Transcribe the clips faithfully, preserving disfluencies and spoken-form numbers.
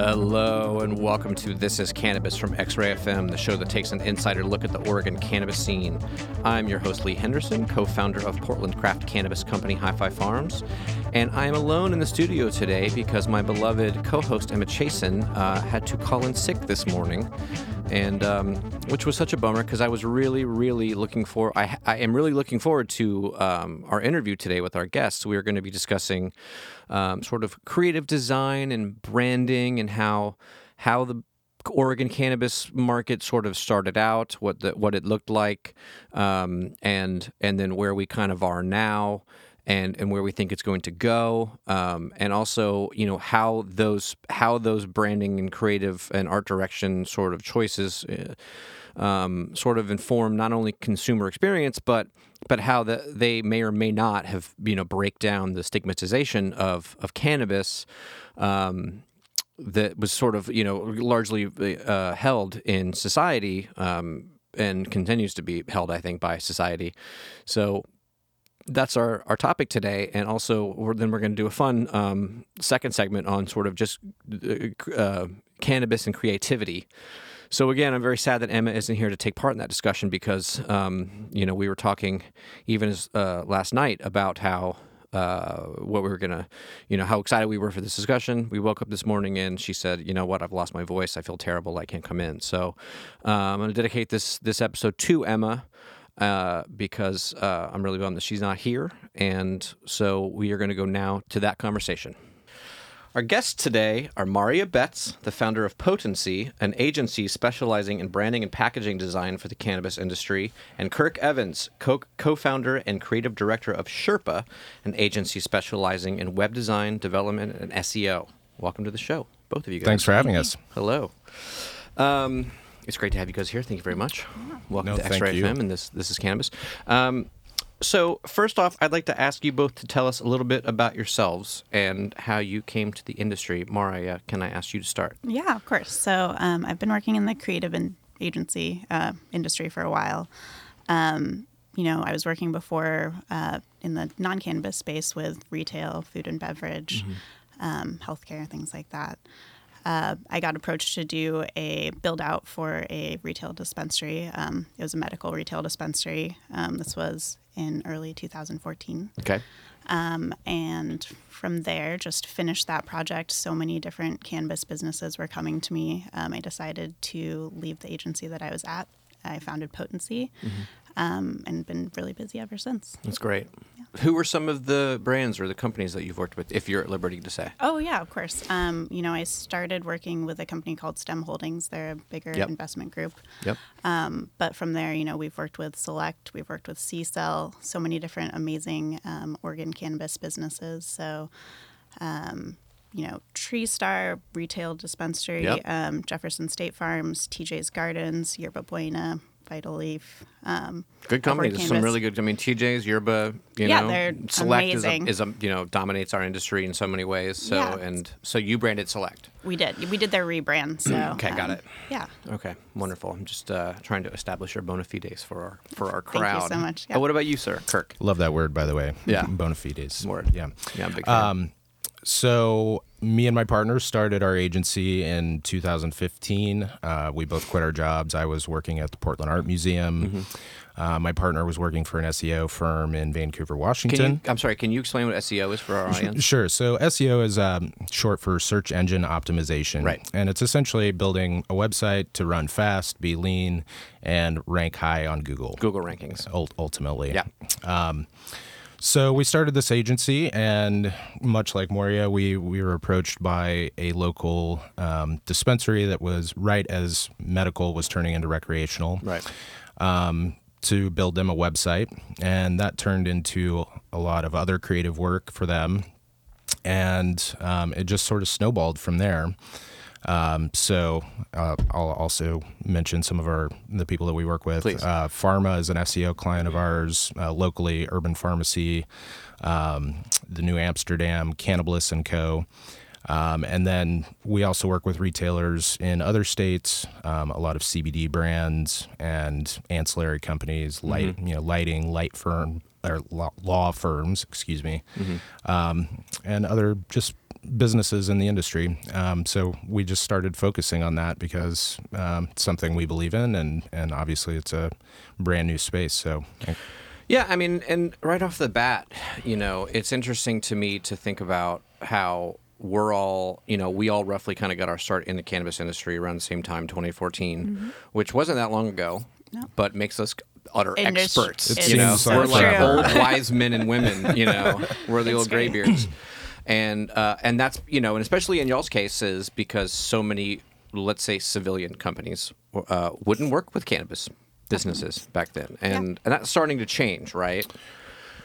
Hello and welcome to This is Cannabis from X-Ray F M, the show that takes an insider look at the Oregon cannabis scene. I'm your host, Lee Henderson, co-founder of Portland Craft Cannabis Company, Hi-Fi Farms, and I am alone in the studio today because my beloved co-host, Emma Chasen, uh, had to call in sick this morning, and um, which was such a bummer because I was really, really looking for, I, I am really looking forward to um, our interview today with our guests. We are going to be discussing um, sort of creative design and branding and how how the Oregon cannabis market sort of started out, what the, what it looked like, um, and and then where we kind of are now, and and where we think it's going to go, um, and also you know how those how those branding and creative and art direction sort of choices uh, um, sort of inform not only consumer experience but but how the, they may or may not have you know break down the stigmatization of of cannabis. Um, that was sort of, you know, largely uh, held in society um, and continues to be held, I think, by society. So that's our, our topic today. And also, we're, then we're going to do a fun um, second segment on sort of just uh, cannabis and creativity. So again, I'm very sad that Emma isn't here to take part in that discussion because, um, you know, we were talking even as, uh, last night about how Uh, what we were gonna, you know, how excited we were for this discussion. We woke up this morning and she said, you know what, I've lost my voice. I feel terrible. I can't come in. So uh, I'm going to dedicate this this episode to Emma uh, because uh, I'm really bummed that she's not here. And so we are going to go now to that conversation. Our guests today are Mariah Betts, the founder of Potency, an agency specializing in branding and packaging design for the cannabis industry, and Kirk Evans, co- co-founder and creative director of Sherpa, an agency specializing in web design, development, and S E O. Welcome to the show, both of you guys. Thanks for having us. Hello. Um, it's great to have you guys here. Thank you very much. Welcome no, to X-Ray F M, and this, this is Cannabis. Um, So, first off, I'd like to ask you both to tell us a little bit about yourselves and how you came to the industry. Mariah, can I ask you to start? Yeah, of course. So, um, I've been working in the creative and agency uh, industry for a while. Um, you know, I was working before uh, in the non-cannabis space with retail, food and beverage, mm-hmm. um, healthcare, things like that. Uh, I got approached to do a build out for a retail dispensary. Um, it was a medical retail dispensary. Um, this was in early two thousand fourteen. Okay. Um, and from there, just finished that project. So many different cannabis businesses were coming to me. Um, I decided to leave the agency that I was at. I founded Potency mm-hmm. um, and been really busy ever since. That's great. Yeah. Who are some of the brands or the companies that you've worked with, if you're at liberty to say? Oh, yeah, of course. Um, you know, I started working with a company called STEM Holdings. They're a bigger yep. investment group. Yep. Um, but from there, you know, we've worked with Select. We've worked with C-Cell, so many different amazing um, Oregon cannabis businesses. So, um, you know, Tree Star Retail Dispensary, yep. um, Jefferson State Farms, T J's Gardens, Yerba Buena, Vital Leaf. Um, good company. There's some really good. I mean, T J's, Yerba, you yeah, know, they're Select is a, is a, you know, dominates our industry in so many ways. So yeah. and so you branded Select. We did. We did their rebrand. So okay, um, got it. Yeah. Okay, wonderful. I'm just uh, trying to establish our bona fides for our for our crowd. Thank you so much. Yeah. Oh, what about you, sir? Kirk. Love that word, by the way. Yeah. Bona fides. Word. Yeah. Yeah. I'm a big fan. Um, So me and my partner started our agency in two thousand fifteen. Uh, we both quit our jobs. I was working at the Portland Art Museum. Mm-hmm. Uh, my partner was working for an S E O firm in Vancouver, Washington. Can you, I'm sorry, can you explain what S E O is for our audience? Sure. So S E O is um, short for search engine optimization. Right. And it's essentially building a website to run fast, be lean, and rank high on Google. Google rankings. U- ultimately. Yeah. Um, So we started this agency, and much like Moria, we, we were approached by a local um, dispensary that was right as medical was turning into recreational, right? Um, to build them a website, and that turned into a lot of other creative work for them, and um, it just sort of snowballed from there. Um, so uh, I'll also mention some of our the people that we work with. Uh, Farma is an S E O client of ours uh, locally. Urban Pharmacy, um, the New Amsterdam Cannibalists and Co. Um, and then we also work with retailers in other states. Um, a lot of C B D brands and ancillary companies, light mm-hmm. you know lighting, light firm or law firms, excuse me, mm-hmm. um, and other just businesses in the industry. Um, so we just started focusing on that because um, it's something we believe in, and, and obviously it's a brand new space. So. Yeah, I mean, and right off the bat, you know, it's interesting to me to think about how we're all, you know, we all roughly kind of got our start in the cannabis industry around the same time, twenty fourteen, mm-hmm. which wasn't that long ago, no. but makes us utter Indus- experts. It you know, like we're like true. old wise men and women, you know, we're the it's old great. graybeards. And uh, and that's, you know, and especially in y'all's cases, because so many, let's say, civilian companies uh, wouldn't work with cannabis businesses back then. And, yeah. and that's starting to change, right?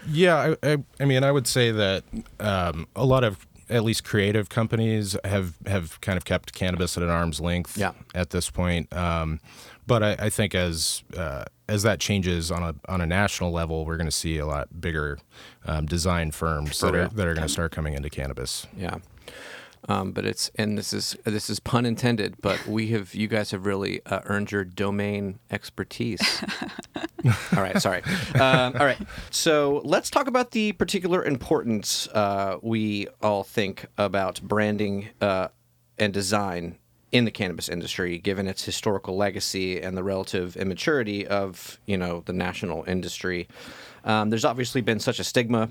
Yeah, I, I, I mean, I would say that um, a lot of at least creative companies have, have kind of kept cannabis at an arm's length yeah. at this point. Um, but I, I think as uh, as that changes on a on a national level, we're going to see a lot bigger um, design firms For that real. are that are going to start coming into cannabis. Yeah. Um, but it's and this is this is pun intended, but we have you guys have really uh, earned your domain expertise. all right, sorry. Um, all right, so let's talk about the particular importance uh, we all think about branding uh, and design in the cannabis industry, given its historical legacy and the relative immaturity of you know the national industry. Um, there's obviously been such a stigma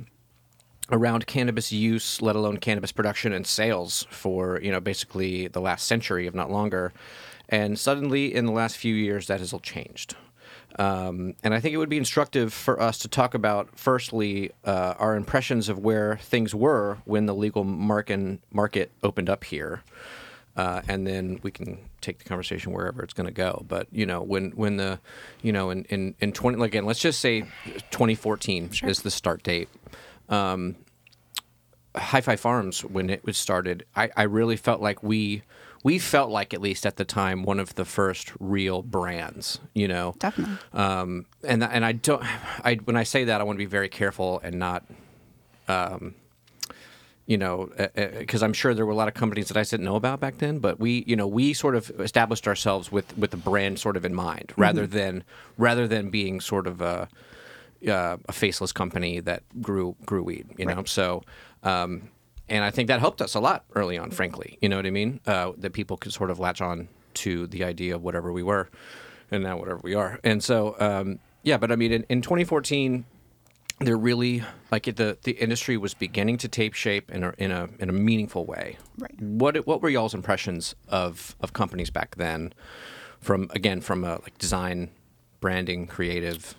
around cannabis use, let alone cannabis production and sales for, you know, basically the last century, if not longer. And suddenly in the last few years, that has all changed. Um, and I think it would be instructive for us to talk about, firstly, uh, our impressions of where things were when the legal market market opened up here. Uh, and then we can take the conversation wherever it's going to go. But, you know, when, when the, you know, in, in, in twenty, again, let's just say twenty fourteen sure. is the start date. Um, Hi-Fi Farms, when it was started, I, I really felt like we we felt like, at least at the time, one of the first real brands, you know? Definitely. Um, and and I don't, I when I say that, I want to be very careful and not, um, you know, because uh, uh, I'm sure there were a lot of companies that I didn't know about back then, but we, you know, we sort of established ourselves with with the brand sort of in mind, mm-hmm. rather than rather than being sort of a. Uh, a faceless company that grew grew weed, you know. Right. So, um, and I think that helped us a lot early on, frankly. You know what I mean? Uh, that people could sort of latch on to the idea of whatever we were, and now whatever we are. And so, um, yeah. But I mean, in, in twenty fourteen, there really like it, the the industry was beginning to take shape in a in a in a meaningful way. Right. What what were y'all's impressions of of companies back then? From again, from a like design, branding, creative.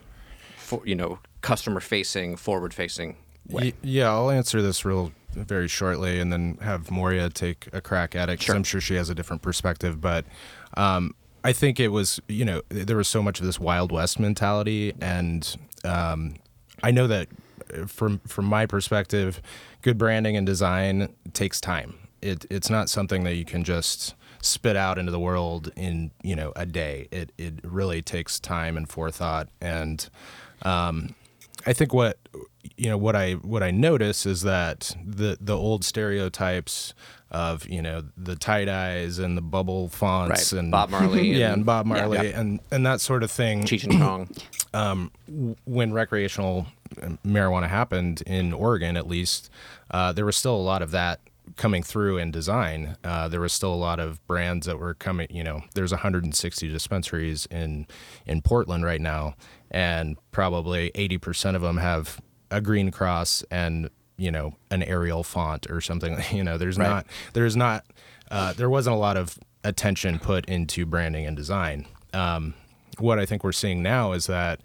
For, you know, customer-facing, forward-facing way. Yeah, I'll answer this real very shortly and then have Moria take a crack at it because sure. I'm sure she has a different perspective. But um, I think it was, you know, there was so much of this Wild West mentality. And um, I know that from from my perspective, good branding and design takes time. It It's not something that you can just spit out into the world in, you know, a day. It, it really takes time and forethought and... Um, I think what you know what I what I notice is that the the old stereotypes of you know the tie dyes and the bubble fonts right. and Bob Marley yeah and, and Bob Marley yeah, yeah. and and that sort of thing. Cheech and Chong. Um, when recreational marijuana happened in Oregon, at least, uh, there was still a lot of that coming through in design. Uh, there was still a lot of brands that were coming. You know, there's one hundred sixty dispensaries in in Portland right now. And probably eighty percent of them have a green cross and, you know, an Arial font or something. You know, there's right. not, there's not, uh, there wasn't a lot of attention put into branding and design. Um, what I think we're seeing now is that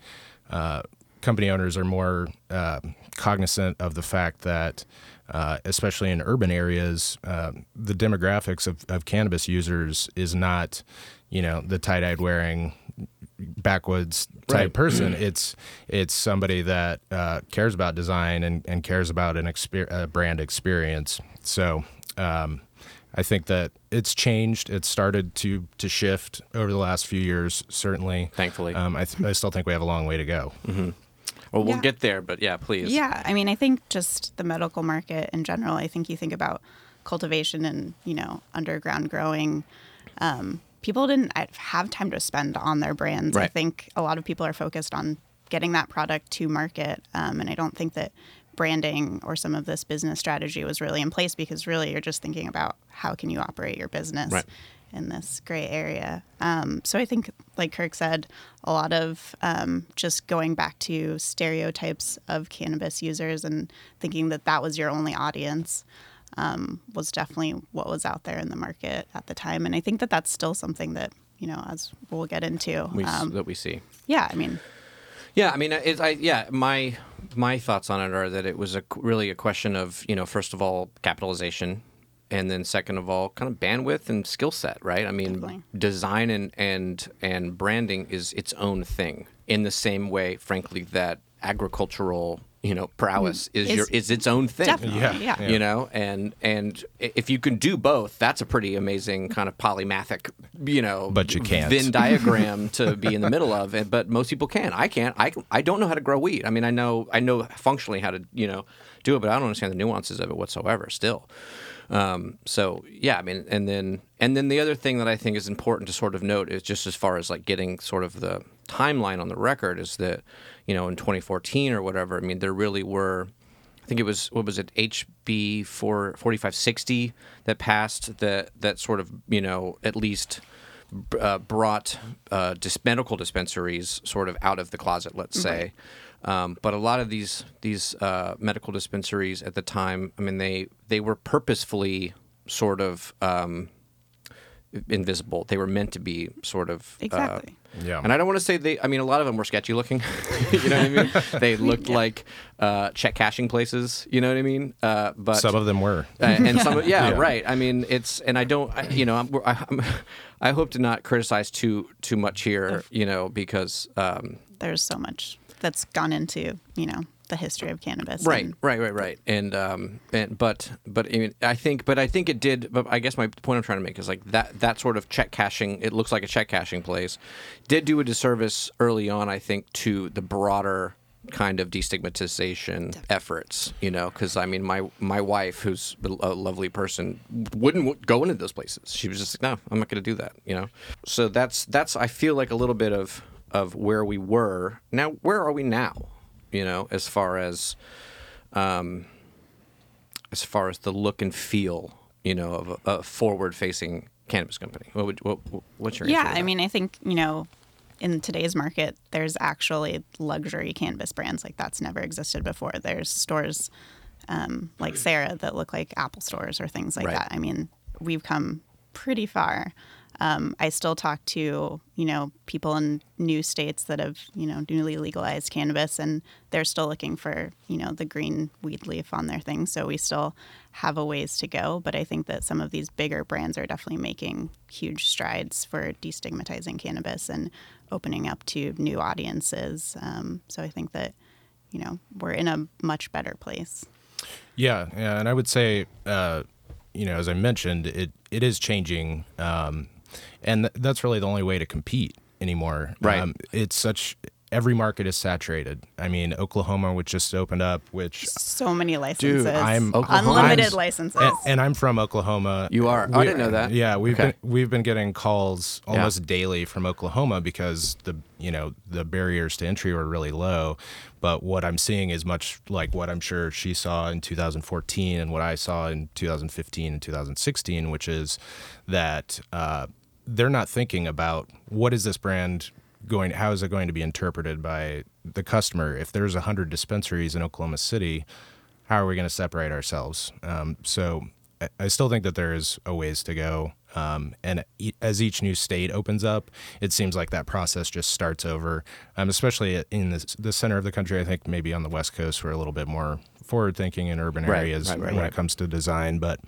uh, company owners are more uh, cognizant of the fact that, uh, especially in urban areas, uh, the demographics of, of cannabis users is not, you know, the tie-dyed wearing, backwoods type right. person. It's it's somebody that uh, cares about design and, and cares about an exper- a brand experience. So um, I think that it's changed. It's started to to shift over the last few years, certainly. Thankfully. Um, I, th- I still think we have a long way to go. Mm-hmm. Well, we'll yeah. get there, but yeah, please. Yeah, I mean, I think just the medical market in general, I think you think about cultivation and, you know, underground growing. Um People didn't have time to spend on their brands. Right. I think a lot of people are focused on getting that product to market, um, and I don't think that branding or some of this business strategy was really in place, because really you're just thinking about how can you operate your business right. in this gray area. Um, so I think, like Kirk said, a lot of um, just going back to stereotypes of cannabis users and thinking that that was your only audience um, was definitely what was out there in the market at the time. And I think that that's still something that, you know, as we'll get into. We, um, that we see. Yeah, I mean... Yeah, I mean, it, I, yeah, my my thoughts on it are that it was a, really a question of, you know, first of all, capitalization, and then second of all, kind of bandwidth and skill set, right? I mean, Definitely. design and, and and branding is its own thing in the same way, frankly, that agricultural, you know, prowess is, is your is its own thing. Definitely, yeah. yeah. You know, and and if you can do both, that's a pretty amazing kind of polymathic, you know, but you can't. Venn diagram to be in the middle of. And but most people can. I can't. I I don't know how to grow weed. I mean, I know I know functionally how to, you know, do it, but I don't understand the nuances of it whatsoever still. Um, so yeah, I mean, and then and then the other thing that I think is important to sort of note is just as far as like getting sort of the timeline on the record is that, you know, in twenty fourteen or whatever, I mean, there really were, I think it was, what was it, H B forty-five sixty that passed that that sort of, you know, at least uh, brought uh, dis- medical dispensaries sort of out of the closet, let's say. Mm-hmm. Um, but a lot of these these uh, medical dispensaries at the time, I mean, they they were purposefully sort of um, invisible. They were meant to be sort of exactly. Uh, Yeah. And I don't want to say they, I mean, a lot of them were sketchy looking, you know what I mean? They looked yeah. like uh, check cashing places, you know what I mean? Uh, but some of them were. Uh, and some, yeah, yeah, right. I mean, it's, and I don't, I, you know, I'm, I'm, I hope to not criticize too too much here, you know, because. Um, There's so much that's gone into, you know, the history of cannabis. Right, and... right, right, right. And, um, and but, but I mean, I think, but I think it did, but I guess my point I'm trying to make is like that, that sort of check cashing, it looks like a check cashing place, did do a disservice early on, I think, to the broader kind of destigmatization Definitely. efforts, you know, because I mean, my, my wife, who's a lovely person, wouldn't w- go into those places. She was just like, no, I'm not going to do that, you know? So that's, that's, I feel like a little bit of, of where we were. Now, where are we now? You know, as far as, um, as far as the look and feel, you know, of a, a forward-facing cannabis company. What would, what, what's your? Yeah, I mean, I think, you know, in today's market, there's actually luxury cannabis brands like that's never existed before. There's stores um, like Sarah that look like Apple stores or things like right. that. I mean, we've come pretty far. Um, I still talk to, you know, people in new states that have, you know, newly legalized cannabis, and they're still looking for, you know, the green weed leaf on their thing. So we still have a ways to go. But I think that some of these bigger brands are definitely making huge strides for destigmatizing cannabis and opening up to new audiences. Um, so I think that, you know, we're in a much better place. Yeah. Yeah. And I would say, uh, you know, as I mentioned, it, it is changing, um, and th- that's really the only way to compete anymore. Right. Um, it's such, every market is saturated. I mean, Oklahoma, which just opened up, which... So many licenses. Dude, I'm... Oklahoma. Unlimited licenses. And, and I'm from Oklahoma. You are. Oh, I didn't know that. Yeah, we've okay. been we've been getting calls almost yeah. daily from Oklahoma because the, you know, the barriers to entry were really low. But what I'm seeing is much like what I'm sure she saw in two thousand fourteen and what I saw in two thousand fifteen and two thousand sixteen, which is that... Uh, they're not thinking about what is this brand going, how is it going to be interpreted by the customer? If there's one hundred dispensaries in Oklahoma City, how are we going to separate ourselves? Um, so I, I still think that there is a ways to go. Um, and e- as each new state opens up, it seems like that process just starts over, um, especially in the, the center of the country. I think maybe on the West Coast, we're a little bit more forward thinking in urban right, areas right, right, when right. it comes to design. But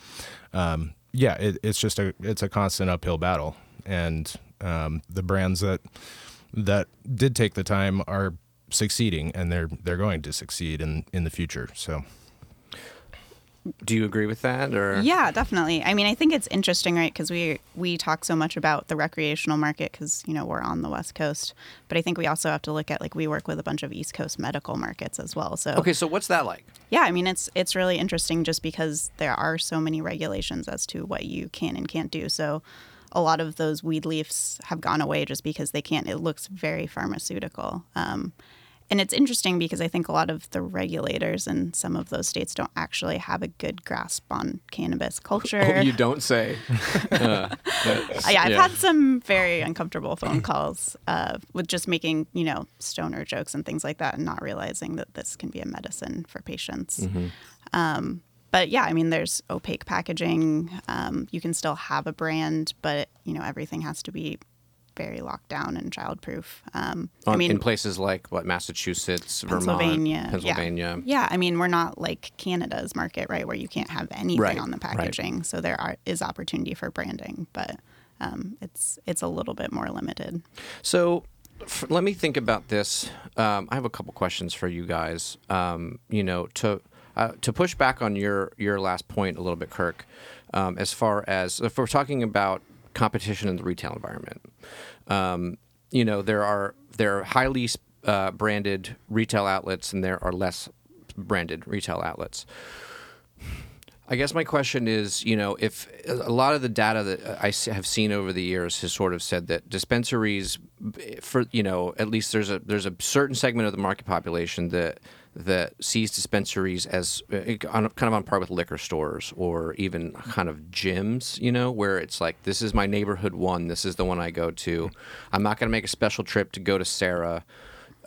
um, yeah, it, it's just a, it's a constant uphill battle. And um, the brands that that did take the time are succeeding, and they're they're going to succeed in, in the future. So, do you agree with that? Or yeah, definitely. I mean, I think it's interesting, right? Because we we talk so much about the recreational market because, you know, we're on the West Coast, but I think we also have to look at, like, we work with a bunch of East Coast medical markets as well. So okay, so what's that like? Yeah, I mean, it's it's really interesting just because there are so many regulations as to what you can and can't do. So. A lot of those weed leaves have gone away just because they can't. It looks very pharmaceutical. Um, And it's interesting because I think a lot of the regulators in some of those states don't actually have a good grasp on cannabis culture. Oh, you don't say. uh, yeah, I've yeah. had some very uncomfortable phone calls uh, with just making, you know, stoner jokes and things like that and not realizing that this can be a medicine for patients. Mm-hmm. Um, but yeah, I mean, there's opaque packaging. Um, you can still have a brand, but, you know, everything has to be very locked down and childproof. Um, On, I mean, in places like what Massachusetts, Pennsylvania, Vermont, Pennsylvania. Yeah. yeah, I mean, we're not like Canada's market, right, where you can't have anything right, on the packaging. Right. So there are, is opportunity for branding, but um, it's it's a little bit more limited. So f- let me think about this. Um, I have a couple questions for you guys. Um, you know, to uh, to push back on your your last point a little bit, Kirk. Um, as far as if we're talking about competition in the retail environment. Um, you know, there are there are highly uh, branded retail outlets and there are less branded retail outlets. I guess my question is, you know, if a lot of the data that I have seen over the years has sort of said that dispensaries, for you know, at least there's a there's a certain segment of the market population that that sees dispensaries as on, kind of on par with liquor stores or even kind of gyms, you know, where it's like, this is my neighborhood one, this is the one I go to. I'm not going to make a special trip to go to Sarah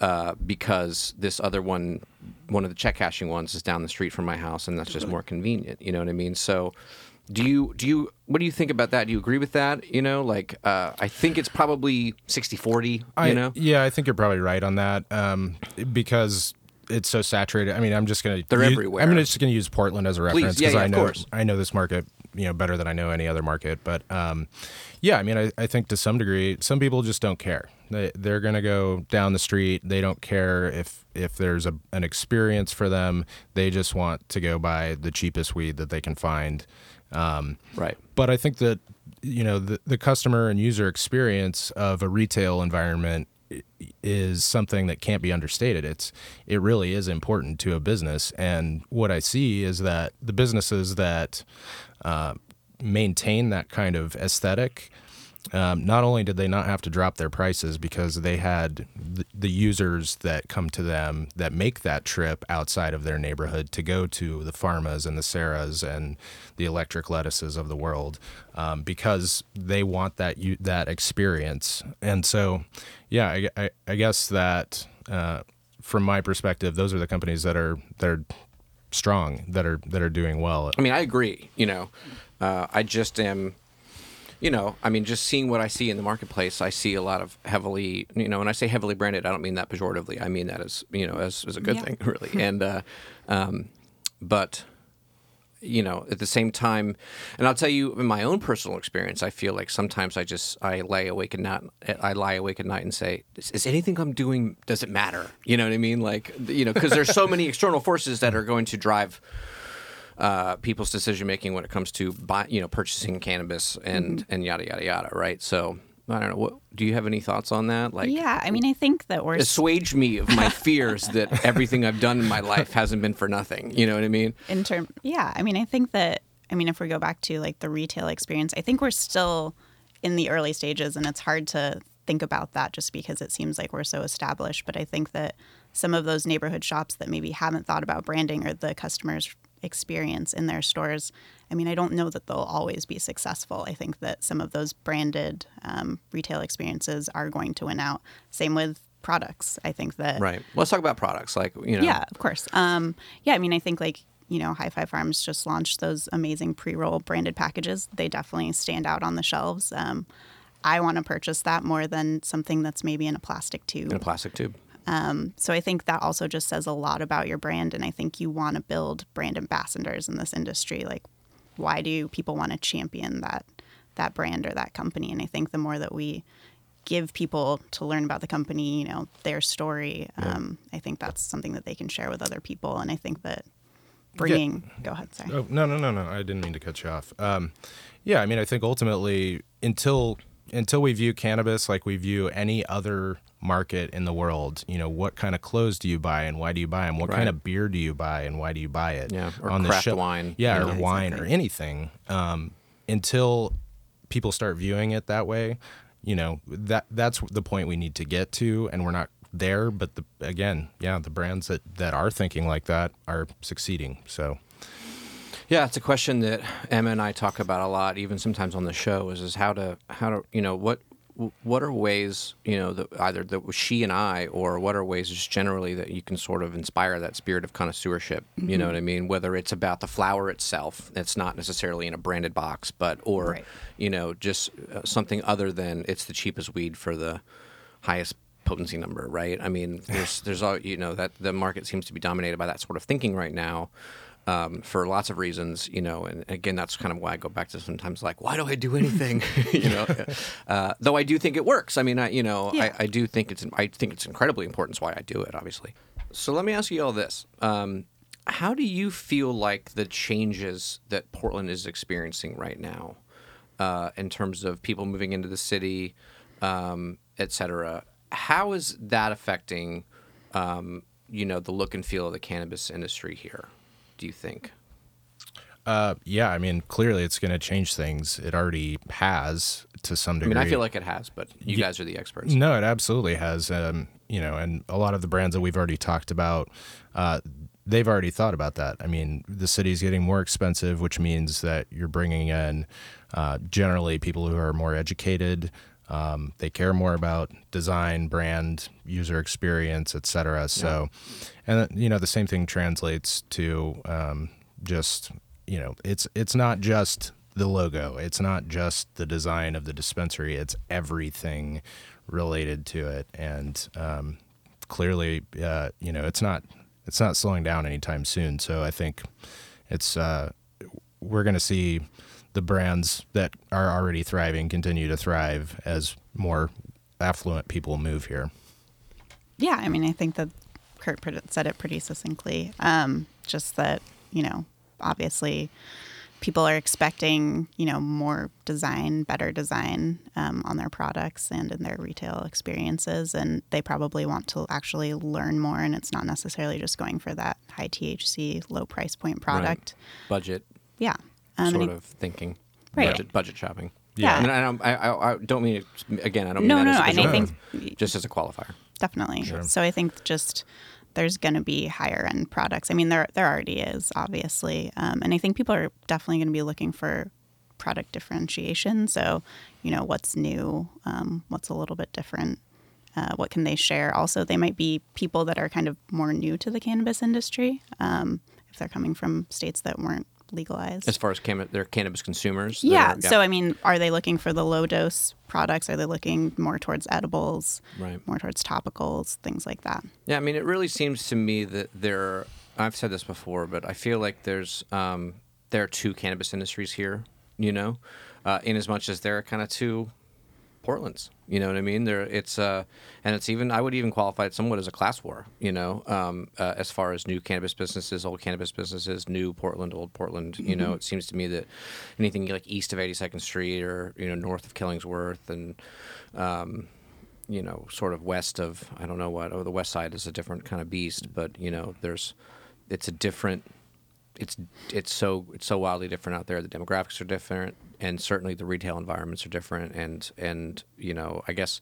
uh, because this other one, one of the check cashing ones, is down the street from my house, and that's just more convenient. You know what I mean? So do you, do you, what do you think about that? Do you agree with that? You know, like, uh, I think it's probably sixty forty, you I, know? Yeah, I think you're probably right on that um, because it's so saturated. I mean, I'm just gonna. They're use, everywhere. I'm just gonna use Portland as a reference because yeah, yeah, I know course. I know this market, you know, better than I know any other market. But um, yeah, I mean, I, I think to some degree, some people just don't care. They they're gonna go down the street. They don't care if if there's a an experience for them. They just want to go buy the cheapest weed that they can find. Um, right. But I think that you know the the customer and user experience of a retail environment is something that can't be understated. It's it really is important to a business, and what I see is that the businesses that uh, maintain that kind of aesthetic, um, not only did they not have to drop their prices because they had th- the users that come to them that make that trip outside of their neighborhood to go to the Farmas and the Sarahs and the Electric Lettuces of the world, um, because they want that u- that experience. And so yeah, I, I, I guess that uh, from my perspective, those are the companies that are that are strong, that are that are doing well. I mean, I agree. You know, uh, I just am. You know, I mean, just seeing what I see in the marketplace, I see a lot of heavily. You know, when I say heavily branded, I don't mean that pejoratively. I mean that as you know, as, as a good yeah. thing, really. And uh, um, but. You know, at the same time, and I'll tell you, in my own personal experience, I feel like sometimes I just I lie awake at night, I lie awake at night and say, is, is anything I'm doing, does it matter? You know what I mean? Like, you know, because there's so many external forces that are going to drive uh, people's decision making when it comes to buy, you know, purchasing cannabis and mm-hmm. and yada yada yada, right? So. I don't know. What, do you have any thoughts on that? Like, yeah, I mean, I think that we're... Assuage me of my fears that everything I've done in my life hasn't been for nothing. You know what I mean? In term, yeah, I mean, I think that, I mean, if we go back to like the retail experience, I think we're still in the early stages, and it's hard to think about that just because it seems like we're so established. But I think that some of those neighborhood shops that maybe haven't thought about branding or the customers' experience in their stores, I mean, I don't know that they'll always be successful. I think that some of those branded um, retail experiences are going to win out. Same with products. I think that... Right. Let's talk about products. Like, you know... Yeah, of course. Um, yeah, I mean, I think like, you know, Hi-Fi Farms just launched those amazing pre-roll branded packages. They definitely stand out on the shelves. Um, I want to purchase that more than something that's maybe in a plastic tube. In a plastic tube. Um, so I think that also just says a lot about your brand, and I think you want to build brand ambassadors in this industry. Like, why do people want to champion that that brand or that company? And I think the more that we give people to learn about the company, you know, their story, um, yeah. I think that's something that they can share with other people. And I think that bringing yeah. – go ahead, sorry. Oh, no, no, no, no. I didn't mean to cut you off. Um, yeah, I mean, I think ultimately until – until we view cannabis like we view any other market in the world, you know, what kind of clothes do you buy and why do you buy them? What right. kind of beer do you buy and why do you buy it? Yeah, or on craft the sh- wine. Yeah, yeah, or exactly. wine or anything. Um, until people start viewing it that way, you know, that that's the point we need to get to, and we're not there. But the, again, yeah, the brands that, that are thinking like that are succeeding. So, yeah, it's a question that Emma and I talk about a lot, even sometimes on the show, is, is how to how to you know what what are ways you know that either that she and I, or what are ways just generally that you can sort of inspire that spirit of connoisseurship. Mm-hmm. You know what I mean? Whether it's about the flower itself, it's not necessarily in a branded box, but or right. you know just something other than it's the cheapest weed for the highest potency number, right? I mean, there's there's all you know that the market seems to be dominated by that sort of thinking right now. Um, for lots of reasons, you know, and again, that's kind of why I go back to sometimes like, why do I do anything? you know, uh, though I do think it works. I mean, I, you know, yeah. I, I do think it's, I think it's incredibly important. It's why I do it, obviously. So let me ask you all this. Um, how do you feel like the changes that Portland is experiencing right now, uh, in terms of people moving into the city, um, et cetera, how is that affecting, um, you know, the look and feel of the cannabis industry here? Do you think? Uh, yeah, I mean, clearly it's going to change things. It already has to some degree. I mean, I feel like it has, but you yeah. guys are the experts. No, it absolutely has. Um, you know, and a lot of the brands that we've already talked about, uh, they've already thought about that. I mean, the city's getting more expensive, which means that you're bringing in uh, generally people who are more educated. Um, they care more about design, brand, user experience, et cetera. So, yeah. and, you know, the same thing translates to um, just, you know, it's it's not just the logo. It's not just the design of the dispensary. It's everything related to it. And um, clearly, uh, you know, it's not it's not slowing down anytime soon. So I think it's uh, we're going to see the brands that are already thriving continue to thrive as more affluent people move here. Yeah, I mean, I think that Kurt said it pretty succinctly. Um, just that, you know, obviously people are expecting, you know, more design, better design um, on their products and in their retail experiences. And they probably want to actually learn more. And it's not necessarily just going for that high T H C, low price point product. Right. Budget. Yeah. Um, sort of thinking, right. budget, budget shopping. Yeah, yeah. And I, I, I don't mean it, again. I don't mean no, that no, as a no. And I think just as a qualifier, definitely. Sure. So I think just there's going to be higher end products. I mean, there there already is, obviously, um, and I think people are definitely going to be looking for product differentiation. So, you know, what's new, um, what's a little bit different. Uh, what can they share? Also, they might be people that are kind of more new to the cannabis industry, um, if they're coming from states that weren't legalized. As far as can- their cannabis consumers? Yeah. yeah. So, I mean, are they looking for the low-dose products? Are they looking more towards edibles, right. more towards topicals, things like that? Yeah, I mean, it really seems to me that there – I've said this before, but I feel like there's um, there are two cannabis industries here, you know, uh, in as much as there are kind of two Portlands. You know what I mean? There, it's uh, and it's even I would even qualify it somewhat as a class war. You know, um, uh, as far as new cannabis businesses, old cannabis businesses, new Portland, old Portland. You mm-hmm. know, it seems to me that anything like east of eighty-second Street or you know north of Killingsworth and um, you know sort of west of I don't know what. Oh, the west side is a different kind of beast, but you know there's it's a different. It's it's so it's so wildly different out there. The demographics are different, and certainly the retail environments are different. And and you know, I guess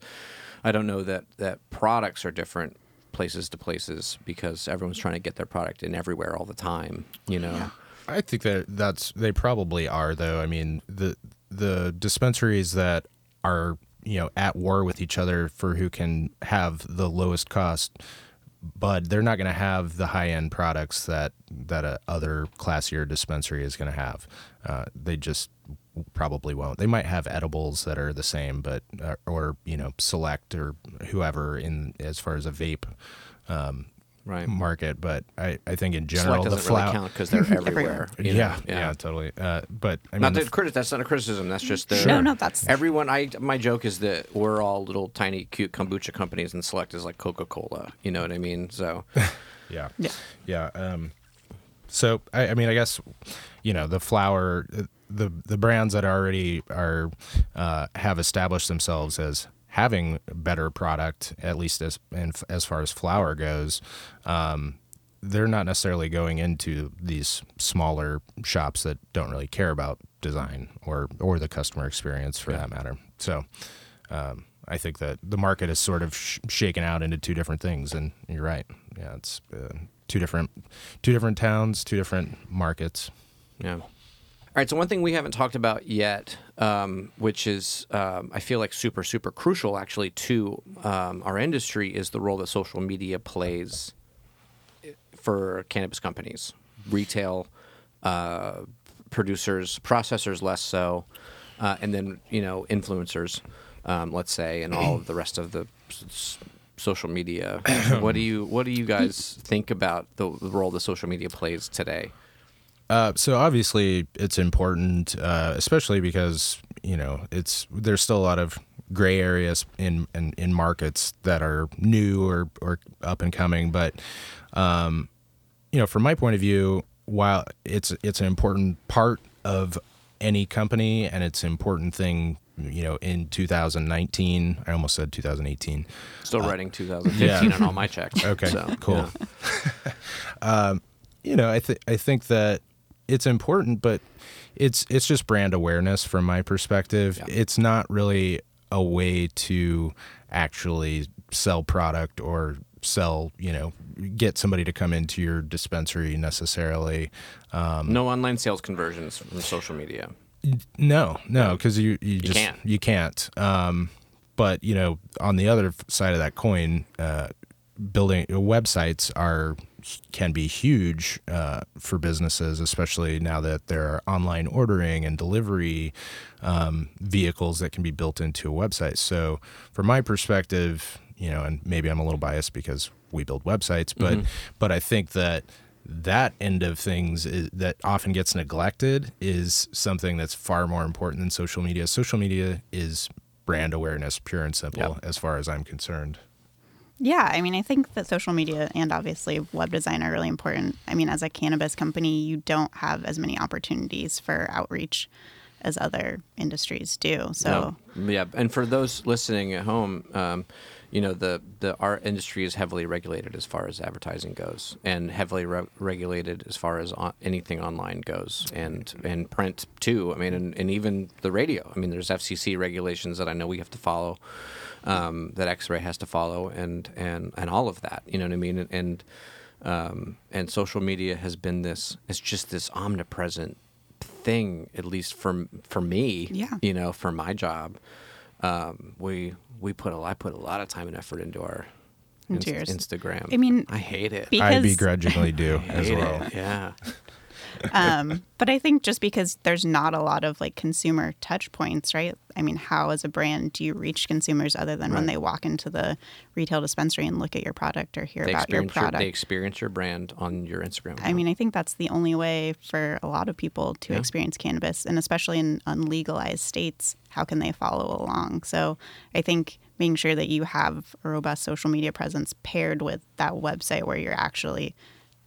I don't know that, that products are different places to places because everyone's trying to get their product in everywhere all the time. You know, yeah. I think that that's they probably are though. I mean, the the dispensaries that are you know at war with each other for who can have the lowest cost. But they're not going to have the high-end products that that a other classier dispensary is going to have. Uh, they just probably won't. They might have edibles that are the same, but uh, or you know, Select or whoever in as far as a vape um, right. market. But I, I think in general, Select doesn't the flower really count because they're everywhere. You know? yeah, yeah, yeah, totally. Uh, but I mean, not that f- criti- that's not a criticism. That's just the, sure. no, no. That's everyone. I my joke is that we're all little tiny cute kombucha companies, and Select is like Coca-Cola. You know what I mean? So yeah, yeah, yeah. Um, so I, I mean, I guess you know the flower, the the brands that already are uh, have established themselves as having better product, at least as and as far as flower goes, um, they're not necessarily going into these smaller shops that don't really care about design or or the customer experience for yeah. that matter. So, um, I think that the market is sort of sh- shaken out into two different things, and you're right. Yeah, it's uh, two different, two different towns, two different markets. Yeah. All right, so one thing we haven't talked about yet, um, which is, um, I feel like super, super crucial actually to um, our industry, is the role that social media plays for cannabis companies, retail, uh, producers, processors less so, uh, and then, you know, influencers, um, let's say, and all of the rest of the s- social media. What do you, what do you guys think about the, the role that social media plays today? Uh, so obviously it's important, uh, especially because, you know, it's, there's still a lot of gray areas in, in, in markets that are new or, or up and coming. But, um, you know, from my point of view, while it's, it's an important part of any company, and it's an important thing, you know, in two thousand nineteen, I almost said two thousand eighteen. Still uh, writing two thousand fifteen yeah. on all my checks. Okay, so, cool. Yeah. um, you know, I think, I think that, it's important, but it's it's just brand awareness from my perspective. Yeah. It's not really a way to actually sell product or sell, you know, get somebody to come into your dispensary necessarily. Um, no online sales conversions from social media. No, no, because you, you, you just can't. You can't. Um, but, you know, on the other side of that coin, uh, building websites are... can be huge uh, for businesses, especially now that there are online ordering and delivery um, vehicles that can be built into a website. So from my perspective, you know, and maybe I'm a little biased because we build websites, but mm-hmm. but I think that that end of things is, that often gets neglected, is something that's far more important than social media. Social media is brand awareness, pure and simple, yep. as far as I'm concerned. Yeah, I mean, I think that social media and obviously web design are really important. I mean, as a cannabis company, you don't have as many opportunities for outreach as other industries do. So no. Yeah, and for those listening at home, um, you know, the, the art industry is heavily regulated as far as advertising goes, and heavily re- regulated as far as on- anything online goes, and and print too. I mean, and, and even the radio. I mean, there's F C C regulations that I know we have to follow. Um, that X-Ray has to follow, and, and, and all of that, you know what I mean? And, and, um, and social media has been this, it's just this omnipresent thing, at least for, for me, yeah. you know, for my job. Um, we, we put a lot, I put a lot of time and effort into our into in, Instagram. I mean, I hate it. I begrudgingly do as well. It, yeah. um, but I think just because there's not a lot of like consumer touch points, right? I mean, how as a brand do you reach consumers other than right. when they walk into the retail dispensary and look at your product or hear they about your product? Your, they experience your brand on your Instagram. I mean, I think that's the only way for a lot of people to yeah. experience cannabis, and especially in unlegalized states, how can they follow along? So I think making sure that you have a robust social media presence paired with that website where you're actually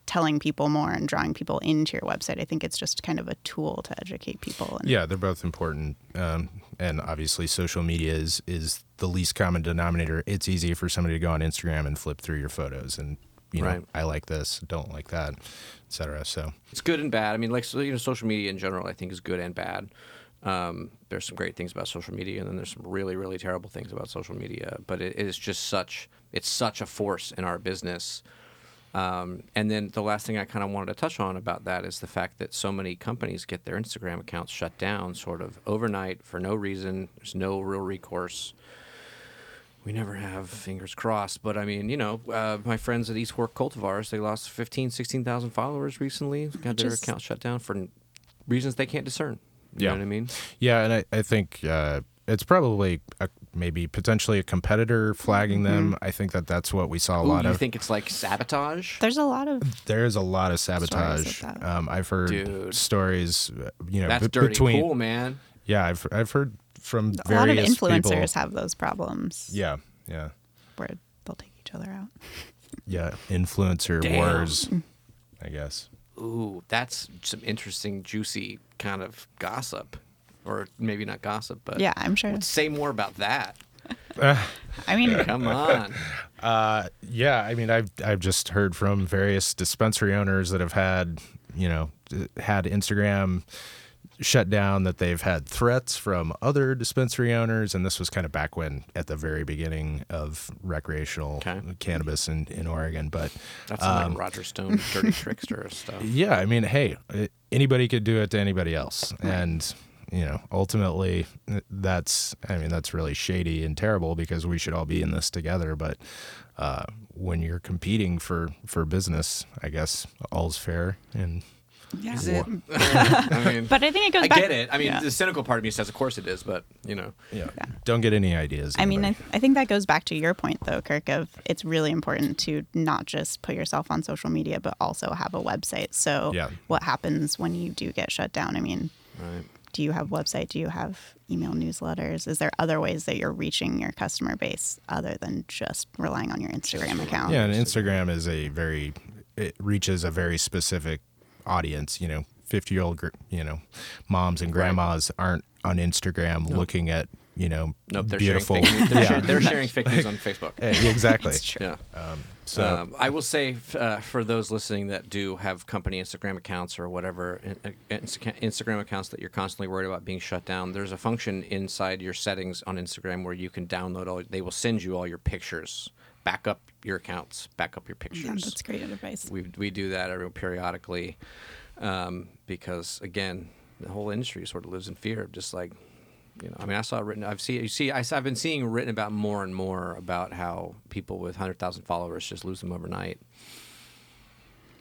telling people more and drawing people into your website. I think it's just kind of a tool to educate people. And yeah, they're both important. Um, and obviously social media is, is the least common denominator. It's easy for somebody to go on Instagram and flip through your photos and, you know, right. I like this, don't like that, et cetera. So it's good and bad. I mean, like, so, you know, social media in general, I think is good and bad. Um, there's some great things about social media, and then there's some really, really terrible things about social media, but it, it is just such, it's such a force in our business. Um, and then the last thing I kind of wanted to touch on about that is the fact that so many companies get their Instagram accounts shut down sort of overnight for no reason. There's no real recourse. We never have, fingers crossed. But, I mean, you know, uh, my friends at East Fork Cultivars, they lost fifteen, sixteen thousand followers recently. Got their Just... accounts shut down for reasons they can't discern. You yeah. know what I mean? Yeah, and I, I think uh, it's probably... a maybe potentially a competitor flagging them. Mm-hmm. I think that that's what we saw a Ooh, lot you of. You think it's like sabotage? There's a lot of There's a lot of sabotage. Like um, I've heard Dude. stories, you know, that's b- dirty between cool, man. Yeah, I've I've heard from a various lot of influencers people. Have those problems. Yeah, yeah. Where they'll take each other out. Yeah, influencer Damn. wars, I guess. Ooh, that's some interesting, juicy kind of gossip. Or maybe not gossip, but yeah, I'm sure. Let's say more about that. I mean, come on. Uh, yeah, I mean, I've I've just heard from various dispensary owners that have had, you know, had Instagram shut down, that they've had threats from other dispensary owners. And this was kind of back when, at the very beginning of recreational okay. cannabis in, in Oregon. But that's um, like Roger Stone, dirty trickster stuff. Yeah. I mean, hey, anybody could do it to anybody else. Right. And, you know, ultimately that's, I mean, that's really shady and terrible, because we should all be in this together. But uh, when you're competing for, for business, I guess all's fair. And, Yeah. Is it? I mean, but I think it goes I back. I get it. I mean, yeah. the cynical part of me says, of course it is, but, you know. Yeah. yeah. Don't get any ideas. I anybody. mean, I, th- I think that goes back to your point, though, Kirk, of it's really important to not just put yourself on social media, but also have a website. So yeah. what happens when you do get shut down? I mean, right. do you have a website? Do you have email newsletters? Is there other ways that you're reaching your customer base other than just relying on your Instagram account? Yeah, and Instagram is a very, it reaches a very specific audience, you know, fifty year old, you know, moms and grandmas right. aren't on Instagram nope. looking at, you know, nope, they're beautiful. Sharing they're, yeah. sharing, they're sharing fake news on Facebook. Exactly. It's true. Yeah. Um, so um, I will say uh, for those listening that do have company Instagram accounts or whatever uh, Instagram accounts that you're constantly worried about being shut down, there's a function inside your settings on Instagram where you can download all. They will send you all your pictures. Back up your accounts, back up your pictures. Yeah, that's great advice. We we do that every, periodically um, because, again, the whole industry sort of lives in fear of just like, you know, I mean, I saw written, I've seen, you see, I saw, I've been seeing written about more and more about how people with one hundred thousand followers just lose them overnight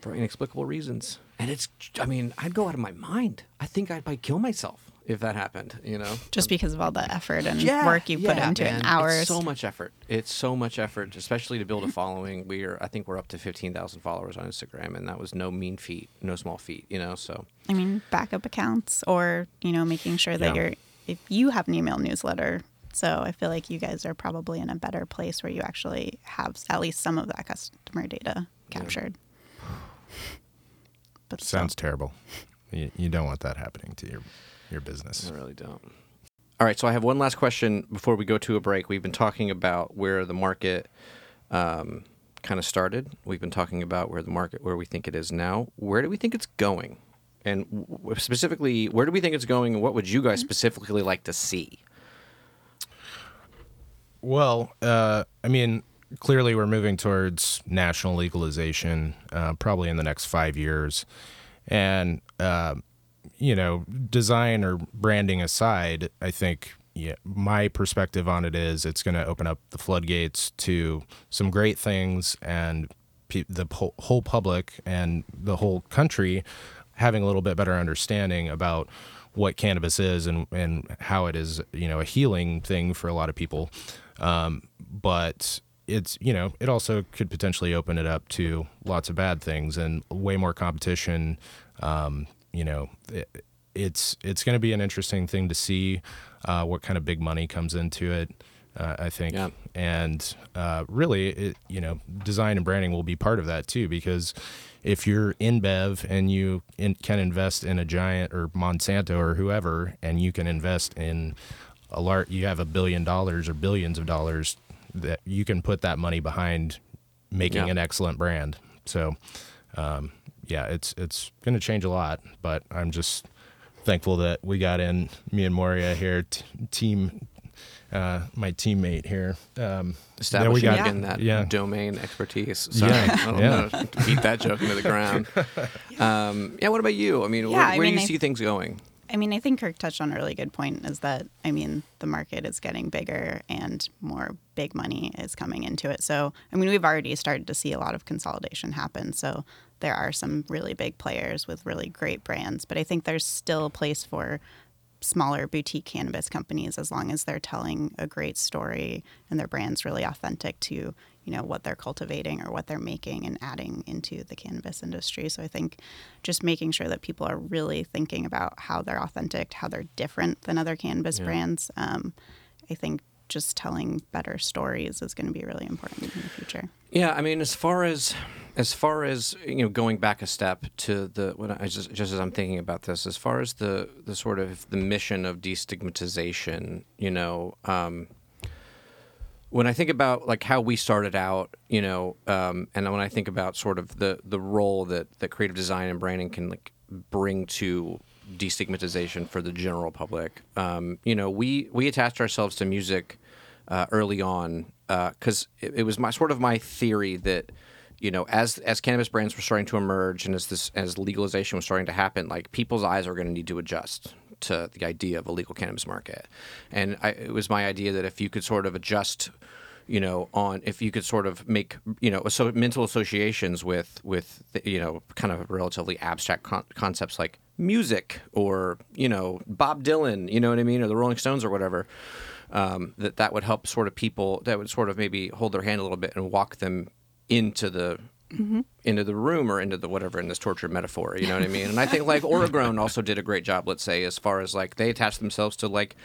for inexplicable reasons. And it's, I mean, I'd go out of my mind. I think I'd probably kill myself if that happened, you know, just because of all the effort and yeah, work you yeah, put into man. it, hours. It's so much effort. It's so much effort, especially to build a following. We are, I think, we're up to fifteen thousand followers on Instagram, and that was no mean feat, no small feat, you know. So I mean, backup accounts, or you know, making sure that yeah. you're, if you have an email newsletter. So I feel like you guys are probably in a better place where you actually have at least some of that customer data captured. Yeah. But sounds so. terrible. You, you don't want that happening to you. Your business. I really don't. All right, so I have one last question before we go to a break. We've been talking about where the market um, kind of started. We've been talking about where the market, where we think it is now. Where do we think it's going? And w- specifically, where do we think it's going, and what would you guys specifically like to see? Well, uh, I mean, clearly we're moving towards national legalization uh, probably in the next five years. And uh, you know, design or branding aside, I think yeah, my perspective on it is it's going to open up the floodgates to some great things, and pe- the po- whole public and the whole country having a little bit better understanding about what cannabis is and, and how it is, you know, a healing thing for a lot of people. Um, but it's, you know, it also could potentially open it up to lots of bad things and way more competition. Um, You know, it, it's it's going to be an interesting thing to see uh, what kind of big money comes into it, uh, I think. Yeah. And uh, really, it, you know, design and branding will be part of that, too, because if you're InBev and you in, can invest in a giant or Monsanto or whoever, and you can invest in a large, you have a billion dollars or billions of dollars, that you can put that money behind making yeah. an excellent brand. So, um yeah, it's it's going to change a lot, but I'm just thankful that we got in, me and Moria here, t- team, uh, my teammate here. Um, Establishing that, we got, in that yeah. domain expertise. Sorry, yeah. I don't yeah. know, beat that joke into the ground. Um, yeah, what about you? I mean, yeah, where, where I mean, do you I, see things going? I mean, I think Kirk touched on a really good point, is that, I mean, the market is getting bigger and more big money is coming into it. So, I mean, we've already started to see a lot of consolidation happen, so there are some really big players with really great brands, but I think there's still a place for smaller boutique cannabis companies as long as they're telling a great story and their brand's really authentic to, you know, what they're cultivating or what they're making and adding into the cannabis industry. So I think just making sure that people are really thinking about how they're authentic, how they're different than other cannabis yeah. brands. Um, I think just telling better stories is going to be really important in the future. Yeah, I mean, as far as... As far as, you know, going back a step to the, when I just, just as I'm thinking about this, as far as the, the sort of the mission of destigmatization, you know, um, when I think about like how we started out, you know, um, and when I think about sort of the, the role that, that creative design and branding can like bring to destigmatization for the general public. Um, you know, we, we attached ourselves to music uh, early on because uh, it, it was my sort of my theory that, you know, as as cannabis brands were starting to emerge and as this as legalization was starting to happen, like people's eyes are going to need to adjust to the idea of a legal cannabis market. And I, it was my idea that if you could sort of adjust, you know, on if you could sort of make, you know, so mental associations with with, you know, kind of relatively abstract con- concepts like music or, you know, Bob Dylan, you know what I mean, or the Rolling Stones or whatever. Um, that that would help sort of people that would sort of maybe hold their hand a little bit and walk them into the mm-hmm. into the room or into the whatever in this torture metaphor, you know what I mean? And I think like Oregrown also did a great job, let's say, as far as like they attached themselves to like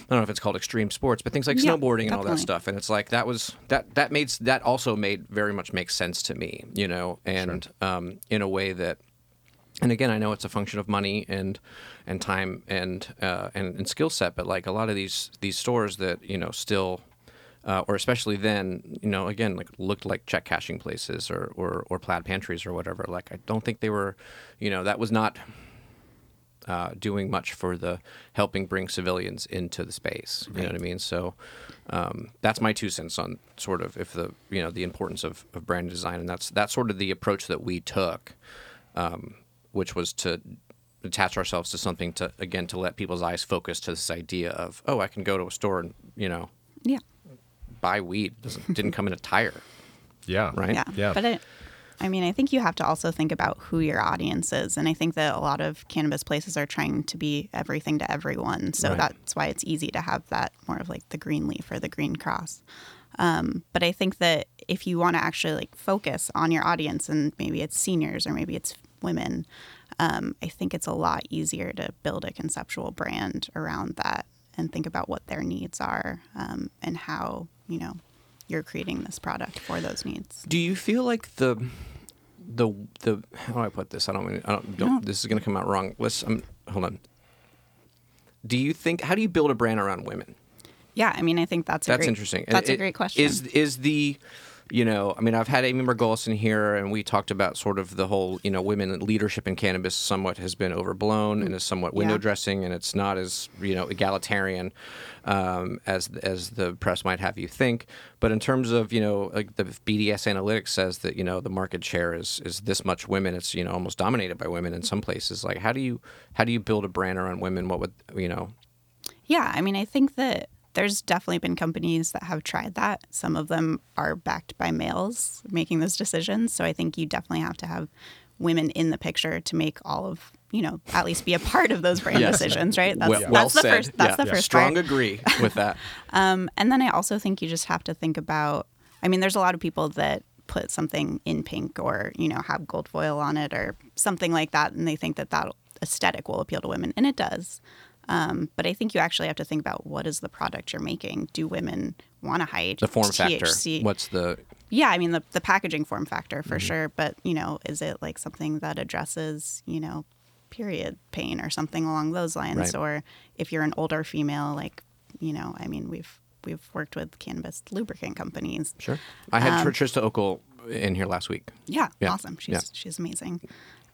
I don't know if it's called extreme sports, but things like yeah, snowboarding and definitely. all that stuff. And it's like that was that that made that also made very much make sense to me, you know, and sure. um, in a way that. And again, I know it's a function of money and and time and uh, and, and skill set, but like a lot of these these stores that, you know, still uh, or especially then, you know, again, like looked like check cashing places or, or or plaid pantries or whatever. Like I don't think they were, you know, that was not uh, doing much for the helping bring civilians into the space. You right. know what I mean? So um, that's my two cents on sort of if the you know the importance of, of brand design, and that's that's sort of the approach that we took. Um, which was to attach ourselves to something to, again, to let people's eyes focus to this idea of, oh, I can go to a store and, you know, yeah, buy weed. Doesn't, didn't come in a tire. Yeah. Right? Yeah. yeah. But, it, I mean, I think you have to also think about who your audience is. And I think that a lot of cannabis places are trying to be everything to everyone. So right. that's why it's easy to have that more of like the green leaf or the green cross. Um, but I think that if you want to actually like focus on your audience, and maybe it's seniors or maybe it's women, um, I think it's a lot easier to build a conceptual brand around that and think about what their needs are um, and how, you know, you're creating this product for those needs. Do you feel like the, the, the, how do I put this? I don't mean, I don't, don't no. This is going to come out wrong. Let's, um, hold on. Do you think, how do you build a brand around women? Yeah. I mean, I think that's, a that's great, interesting. That's it, a great question. Is, is the, You know, I mean, I've had Amy Margolis in here, and we talked about sort of the whole, you know, women leadership in cannabis somewhat has been overblown and is somewhat window yeah. dressing, and it's not as, you know, egalitarian um, as as the press might have you think. But in terms of, you know, like the B D S analytics says that, you know, the market share is is this much women. It's, you know, almost dominated by women in some places. Like, how do you how do you build a brand around women? What would, you know? Yeah, I mean, I think that. There's definitely been companies that have tried that. Some of them are backed by males making those decisions. So I think you definitely have to have women in the picture to make all of, you know, at least be a part of those brand yes. decisions, right? That's, well, that's well the said. first That's yeah. the yeah. first Strong part. agree with that. um, and then I also think you just have to think about, I mean, there's a lot of people that put something in pink or, you know, have gold foil on it or something like that. And they think that that aesthetic will appeal to women. And it does. Um, but I think you actually have to think about what is the product you're making. Do women want to hide the form T H C? Factor? What's the? Yeah, I mean the the packaging form factor for mm-hmm. sure. But you know, is it like something that addresses you know period pain or something along those lines? Right. Or if you're an older female, like you know, I mean we've we've worked with cannabis lubricant companies. Sure, I had um, Trista Ockel in here last week. Yeah, yeah. awesome. She's yeah. she's amazing.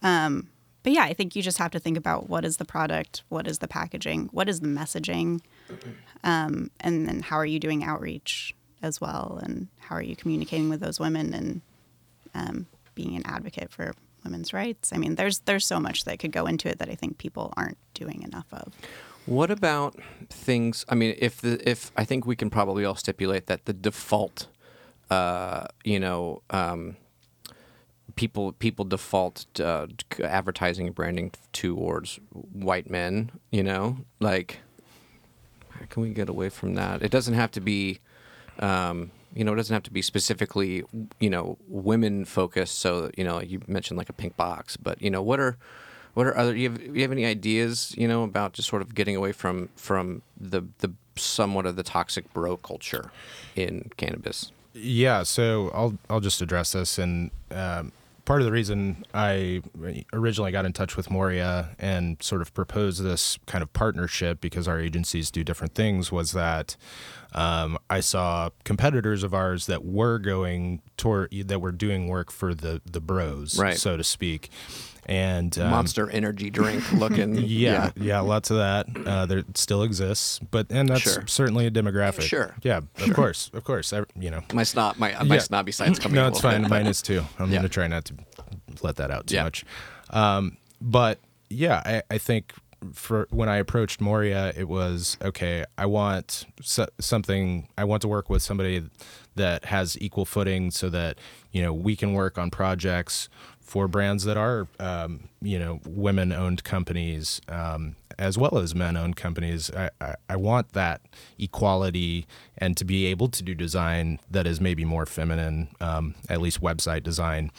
Um, But yeah, I think you just have to think about what is the product, what is the packaging, what is the messaging, um, and then how are you doing outreach as well, and how are you communicating with those women and um, being an advocate for women's rights. I mean, there's there's so much that could go into it that I think people aren't doing enough of. What about things? I mean, if the if I think we can probably all stipulate that the default, uh, you know. Um, People people default uh, advertising and branding towards white men, you know? Like, how can we get away from that? It doesn't have to be, um, you know, it doesn't have to be specifically, you know, women-focused. So, you know, you mentioned like a pink box. But, you know, what are what are other, you have, you have any ideas, you know, about just sort of getting away from, from the, the somewhat of the toxic bro culture in cannabis? Yeah, so I'll I'll just address this, and um, part of the reason I originally got in touch with Moria and sort of proposed this kind of partnership because our agencies do different things was that um, I saw competitors of ours that were going toward that were doing work for the the bros, right. so to speak. and um, Monster energy drink looking. yeah, yeah, yeah, lots of that. Uh, there still exists, but and that's sure. certainly a demographic. Sure, yeah, sure. of course, of course. I, you know, my snob, my my yeah. snobby side's coming. No, it's fine. Bit. Mine is too. I'm yeah. gonna try not to let that out too yeah. much. Um, but yeah, I, I think for when I approached Moria, it was okay. I want so, something. I want to work with somebody that has equal footing, so that you know we can work on projects for brands that are, um, you know, women-owned companies um, as well as men-owned companies. I, I, I want that equality and to be able to do design that is maybe more feminine, um, at least website design.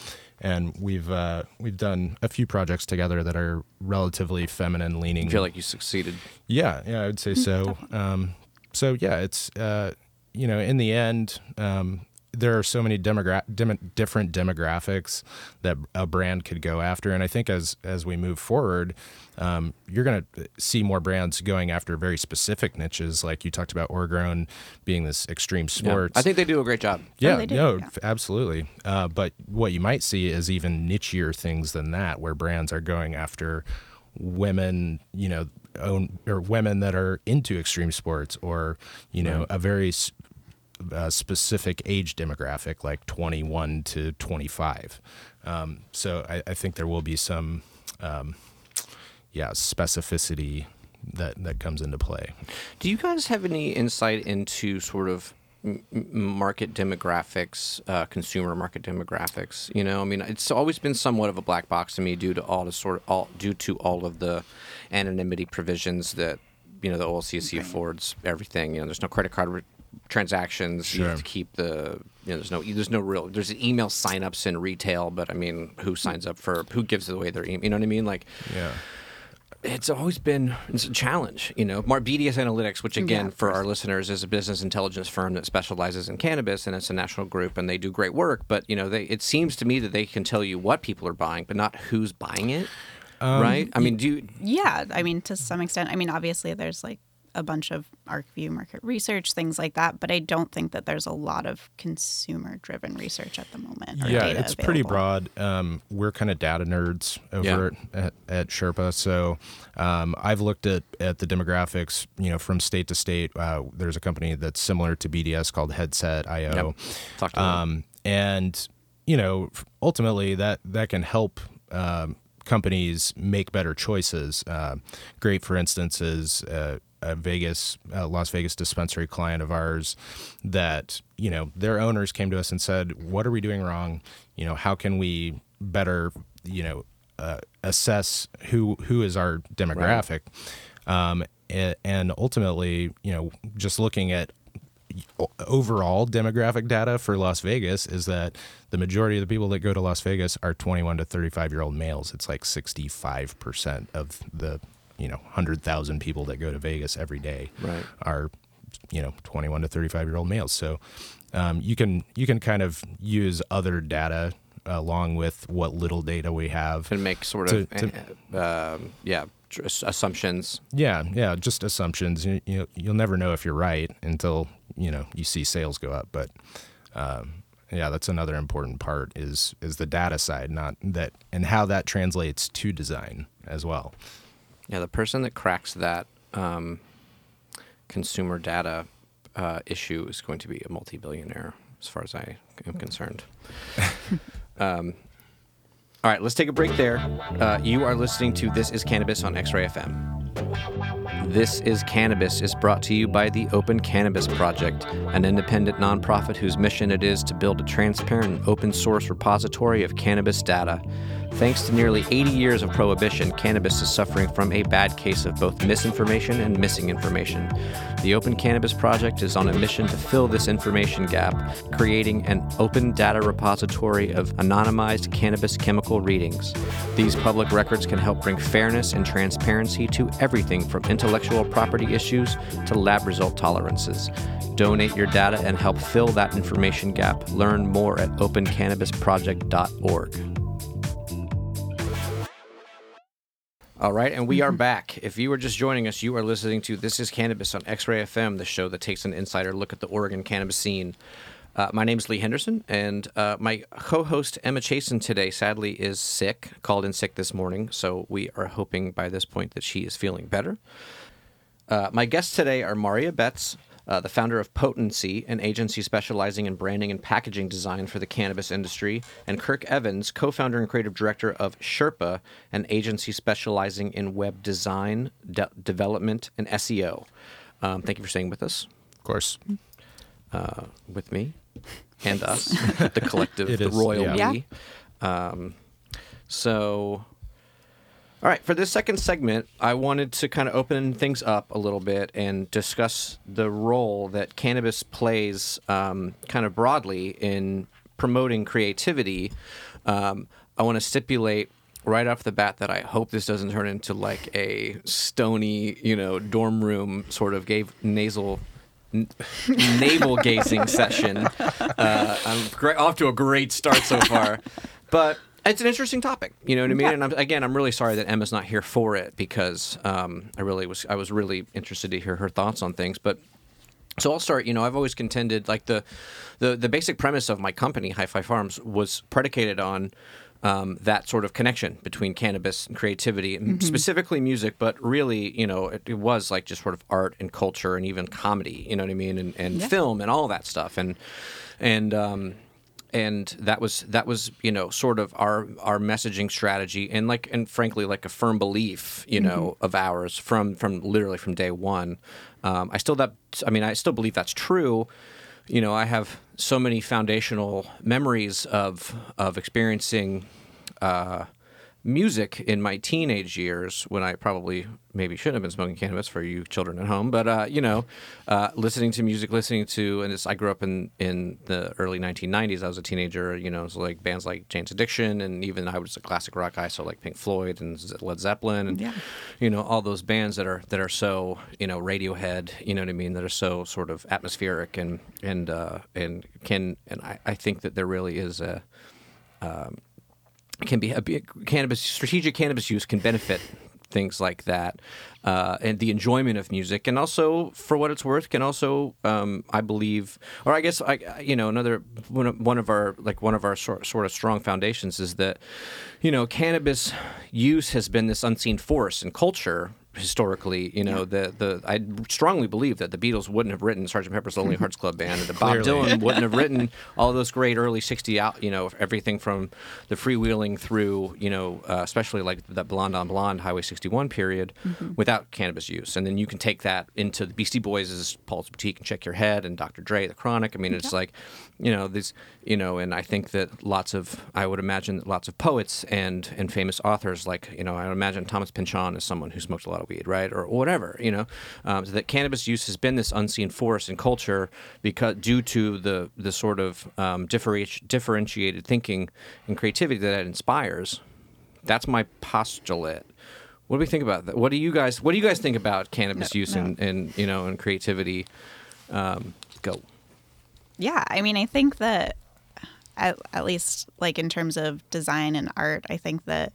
And we've uh, we've done a few projects together that are relatively feminine-leaning. I feel like you succeeded. Yeah, yeah, I would say so. Um, so yeah, it's uh, you know, in the end. Um, There are so many demogra- dem- different demographics that a brand could go after, and I think as as we move forward, um, you're going to see more brands going after very specific niches, like you talked about Oregrown being this extreme sports. Yeah, I think they do a great job. Yeah, oh, no, yeah. absolutely. Uh, but what you might see is even nichier things than that, where brands are going after women, you know, own, or women that are into extreme sports, or you know, right. a very sp- a specific age demographic like twenty-one to twenty-five. Um, so I, I think there will be some, um, yeah, specificity that, that comes into play. Do you guys have any insight into sort of market demographics, uh, consumer market demographics? You know, I mean, it's always been somewhat of a black box to me due to all the sort of all due to all of the anonymity provisions that, you know, the O L C C okay. affords everything. You know, there's no credit card. Re- transactions sure. you have to keep the you know there's no there's no real there's an email signups in retail, but I mean who signs up for who gives away their email, you know what I mean? Like yeah it's always been it's a challenge, you know. B D S Analytics, which again yeah, for our listeners is a business intelligence firm that specializes in cannabis, and it's a national group, and they do great work, but you know they it seems to me that they can tell you what people are buying but not who's buying it. um, right I mean do you yeah I mean to some extent I mean obviously there's like a bunch of ArcView market research, things like that, but I don't think that there's a lot of consumer-driven research at the moment. Yeah, data it's available. Pretty broad. Um, we're kind of data nerds over yeah. at, at Sherpa, so um, I've looked at, at the demographics, you know, from state to state. Uh, there's a company that's similar to B D S called Headset dot I O. Yep. Um, and, you know, ultimately that, that can help um, companies make better choices. Uh, great, for instance, is... Uh, a Vegas, uh, Las Vegas dispensary client of ours that, you know, their owners came to us and said, what are we doing wrong? You know, how can we better, you know, uh, assess who, who is our demographic? Right. Um, and, and ultimately, you know, just looking at overall demographic data for Las Vegas is that the majority of the people that go to Las Vegas are twenty-one to thirty-five year old males. It's like sixty-five percent of the, you know, one hundred thousand people that go to Vegas every day right. are, you know, twenty-one to thirty-five year old males. So um, you can you can kind of use other data uh, along with what little data we have and make sort to, of to, uh, yeah assumptions. Yeah, yeah, just assumptions. You, you know, you'll never know if you're right until you know you see sales go up. But um, yeah, that's another important part is is the data side, not that and how that translates to design as well. Yeah, the person that cracks that um, consumer data uh, issue is going to be a multi-billionaire, as far as I am concerned. um, all right, let's take a break there. Uh, you are listening to This Is Cannabis on X-Ray F M. This Is Cannabis is brought to you by the Open Cannabis Project, an independent nonprofit whose mission it is to build a transparent and open-source repository of cannabis data. Thanks to nearly eighty years of prohibition, cannabis is suffering from a bad case of both misinformation and missing information. The Open Cannabis Project is on a mission to fill this information gap, creating an open data repository of anonymized cannabis chemical readings. These public records can help bring fairness and transparency to everything from intellectual property issues to lab result tolerances. Donate your data and help fill that information gap. Learn more at open cannabis project dot org. All right, and we are back. If you are just joining us, you are listening to This Is Cannabis on X-Ray F M, the show that takes an insider look at the Oregon cannabis scene. Uh, my name is Lee Henderson, and uh, my co-host Emma Chasen today sadly is sick, called in sick this morning, so we are hoping by this point that she is feeling better. Uh, my guests today are Mariah Betts, uh, the founder of Potency, an agency specializing in branding and packaging design for the cannabis industry, and Kirk Evans, co-founder and creative director of Sherpa, an agency specializing in web design, de- development, and S E O. Um, thank you for staying with us. Of course. Uh, with me and us, the collective, the is, royal yeah. we. Yeah. Um, so, all right, for this second segment, I wanted to kind of open things up a little bit and discuss the role that cannabis plays um, kind of broadly in promoting creativity. Um, I want to stipulate right off the bat that I hope this doesn't turn into like a stony, you know, dorm room sort of gave nasal... N- navel gazing session. Uh, I'm great, off to a great start so far, but it's an interesting topic. You know what I mean? And I'm, again, I'm really sorry that Emma's not here for it because um, I really was I was really interested to hear her thoughts on things. But so I'll start. You know, I've always contended like the the, the basic premise of my company, Hi-Fi Farms, was predicated on um, that sort of connection between cannabis and creativity, and mm-hmm. specifically music, but really, you know, it, it was like just sort of art and culture and even comedy, you know what I mean, and, and yeah. film and all that stuff, and and um, and that was that was you know sort of our our messaging strategy, and like and frankly like a firm belief, you mm-hmm. know, of ours from from literally from day one. Um, I still that I mean I still believe that's true. You know, I have so many foundational memories of of experiencing uh, music in my teenage years when I probably maybe shouldn't have been smoking cannabis for you children at home. But, uh, you know, uh, listening to music, listening to, and it's, I grew up in, in the early nineteen nineties. I was a teenager, you know, so like bands like Jane's Addiction, and even I was a classic rock guy, so like Pink Floyd and Led Zeppelin and, yeah. you know, all those bands that are that are so, you know, Radiohead, you know what I mean, that are so sort of atmospheric and, and, uh, and can, and I, I think that there really is a, um, can be a cannabis strategic cannabis use can benefit things like that, uh, and the enjoyment of music, and also for what it's worth, can also um, I believe, or I guess I you know another one of, one of our like one of our sort sort of strong foundations is that you know cannabis use has been this unseen force in culture historically. You know yeah. the the I strongly believe that the Beatles wouldn't have written Sergeant Pepper's Lonely Hearts Club Band, and the Bob Dylan wouldn't have written all those great early sixties out. You know everything from the freewheeling through you know uh, especially like that Blonde on Blonde Highway sixty-one period mm-hmm. without cannabis use. And then you can take that into the Beastie Boys' Paul's Boutique and Check Your Head, and Doctor Dre, The Chronic. I mean, it's yeah. like you know these you know, and I think that lots of I would imagine that lots of poets and and famous authors like you know I would imagine Thomas Pynchon is someone who smokes a lot of weed, right, or whatever, you know, um, so that cannabis use has been this unseen force in culture because due to the the sort of um, differenti- differentiated thinking and creativity that it inspires. That's my postulate. What do we think about that? What do you guys What do you guys think about cannabis no, use no. And, and you know and creativity? Um, go. Yeah, I mean, I think that at, at least like in terms of design and art, I think that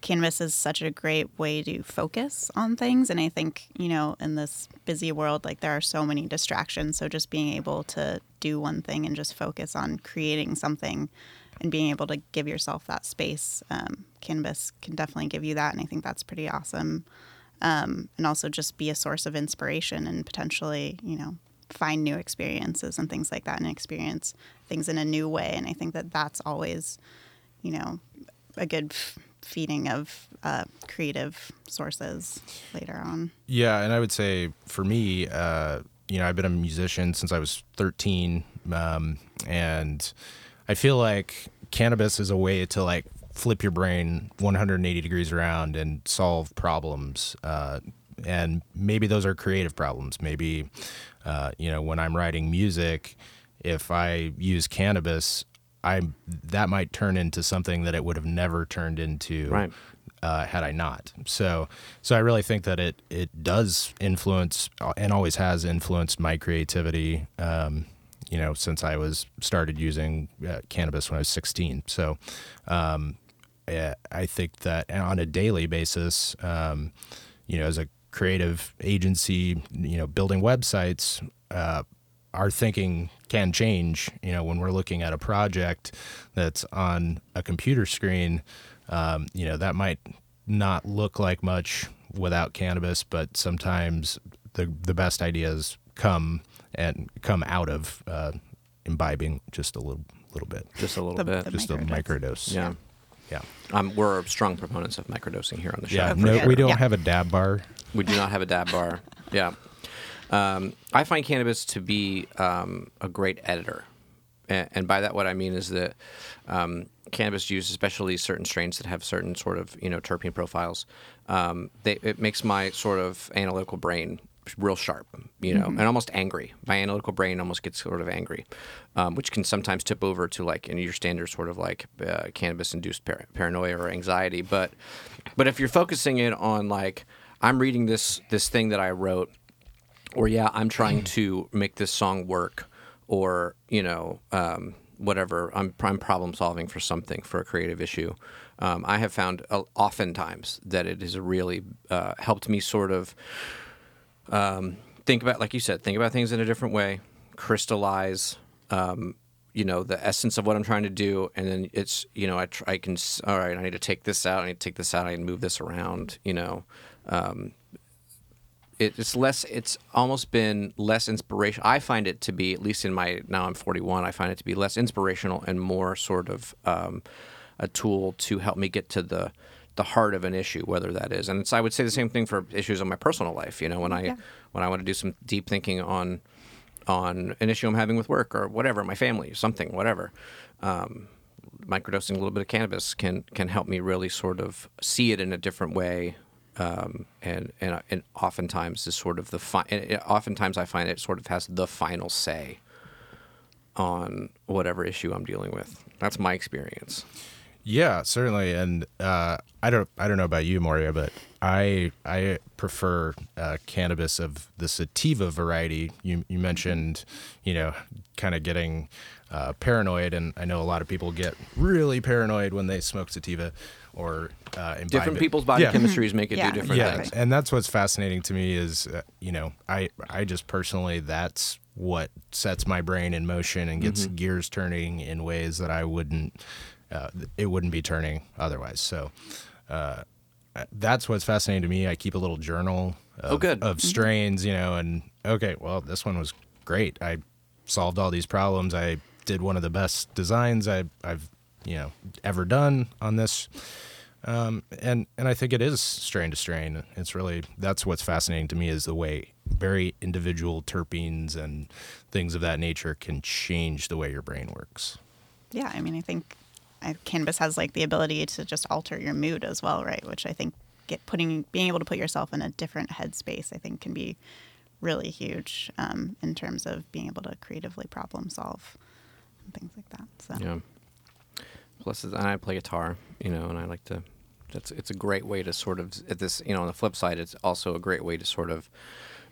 cannabis is such a great way to focus on things. And I think, you know, in this busy world, like there are so many distractions. So just being able to do one thing and just focus on creating something and being able to give yourself that space, um, cannabis can definitely give you that. And I think that's pretty awesome. Um, and also just be a source of inspiration and potentially, you know, find new experiences and things like that and experience things in a new way. And I think that that's always, you know, a good f- feeding of uh, creative sources later on. Yeah, and I would say for me, uh, you know, I've been a musician since I was thirteen, um, and I feel like cannabis is a way to like flip your brain one hundred eighty degrees around and solve problems. Uh, and maybe those are creative problems. Maybe, uh, you know, when I'm writing music, if I use cannabis, I that might turn into something that it would have never turned into right. uh, had I not. So, so I really think that it it does influence and always has influenced my creativity. Um, you know, since I was started using uh, cannabis when I was sixteen. So, um, I think that on a daily basis, um, you know, as a creative agency, you know, building websites. Uh, our thinking can change, you know, when we're looking at a project that's on a computer screen. Um, you know, that might not look like much without cannabis, but sometimes the the best ideas come and come out of uh, imbibing just a little little bit, just a little the, bit, the just microdose. a microdose. Yeah, yeah. Um, we're strong proponents of microdosing here on the show. Yeah, no, sure. we don't yeah. have a dab bar. We do not have a dab bar. Yeah, um, I find cannabis to be um, a great editor, and, and by that what I mean is that. Um, Cannabis use, especially certain strains that have certain sort of you know terpene profiles, um, they, it makes my sort of analytical brain real sharp, you know, mm-hmm. and almost angry. My analytical brain almost gets sort of angry, um, which can sometimes tip over to like in your standard sort of like uh, cannabis-induced par- paranoia or anxiety. But but if you're focusing it on like I'm reading this this thing that I wrote, or yeah, I'm trying to make this song work, or you know. Um, Whatever I'm, I'm problem solving for something for a creative issue. Um, I have found uh, oftentimes that it has really uh, helped me sort of um, think about, like you said, think about things in a different way, crystallize, um, you know, the essence of what I'm trying to do, and then it's, you know, I tr- I can all right, I need to take this out, I need to take this out, I need to move this around, you know. Um, It, it's less. It's almost been less inspiration. I find it to be, at least in my now I'm forty-one. I find it to be less inspirational and more sort of um, a tool to help me get to the the heart of an issue, whether that is. And it's, I would say the same thing for issues in my personal life. You know, when I yeah. when I want to do some deep thinking on on an issue I'm having with work or whatever, my family, something, whatever. Um, microdosing a little bit of cannabis can can help me really sort of see it in a different way. Um, and, and and oftentimes is sort of the fi- and oftentimes I find it sort of has the final say on whatever issue I'm dealing with. That's my experience. Yeah, certainly. And uh, I don't I don't know about you, Maria, but I I prefer uh, cannabis of the sativa variety. You you mentioned, you know, kind of getting uh, paranoid, and I know a lot of people get really paranoid when they smoke sativa. Or uh, different people's body yeah. chemistries make it yeah. do different yeah. things. And that's what's fascinating to me is, uh, you know, I, I just personally, that's what sets my brain in motion and gets mm-hmm. gears turning in ways that I wouldn't, uh, it wouldn't be turning otherwise. So uh, that's what's fascinating to me. I keep a little journal of, oh, good. of strains, you know, and okay, well, this one was great. I solved all these problems. I did one of the best designs I, I've you know, ever done on this. Um, and, and I think it is strain to strain. It's really, that's what's fascinating to me is the way very individual terpenes and things of that nature can change the way your brain works. Yeah. I mean, I think I, cannabis has like the ability to just alter your mood as well. Right. Which I think get putting, being able to put yourself in a different headspace, I think can be really huge, um, in terms of being able to creatively problem solve and things like that. So, yeah. Plus, and I play guitar, you know, and I like to. That's it's a great way to sort of at this, you know. On the flip side, it's also a great way to sort of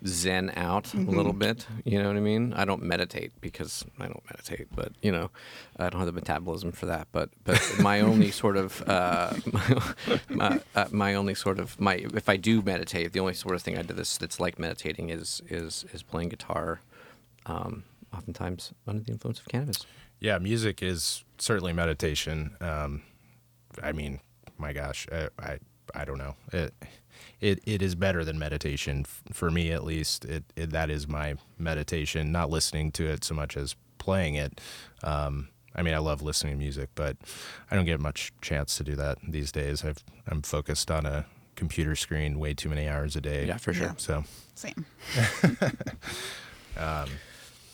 zen out mm-hmm. a little bit. You know what I mean? I don't meditate because I don't meditate, but you know, I don't have the metabolism for that. But but my only sort of uh, my, my, uh, my only sort of my if I do meditate, the only sort of thing I do this that's like meditating is is is playing guitar, um, oftentimes under the influence of cannabis. Yeah, music is certainly meditation. Um, I mean, my gosh, I, I, I don't know. It, it it is better than meditation f- for me, at least. It, it that is my meditation. Not listening to it so much as playing it. Um, I mean, I love listening to music, but I don't get much chance to do that these days. I've I'm focused on a computer screen way too many hours a day. Yeah, for sure. Yeah. So same. um,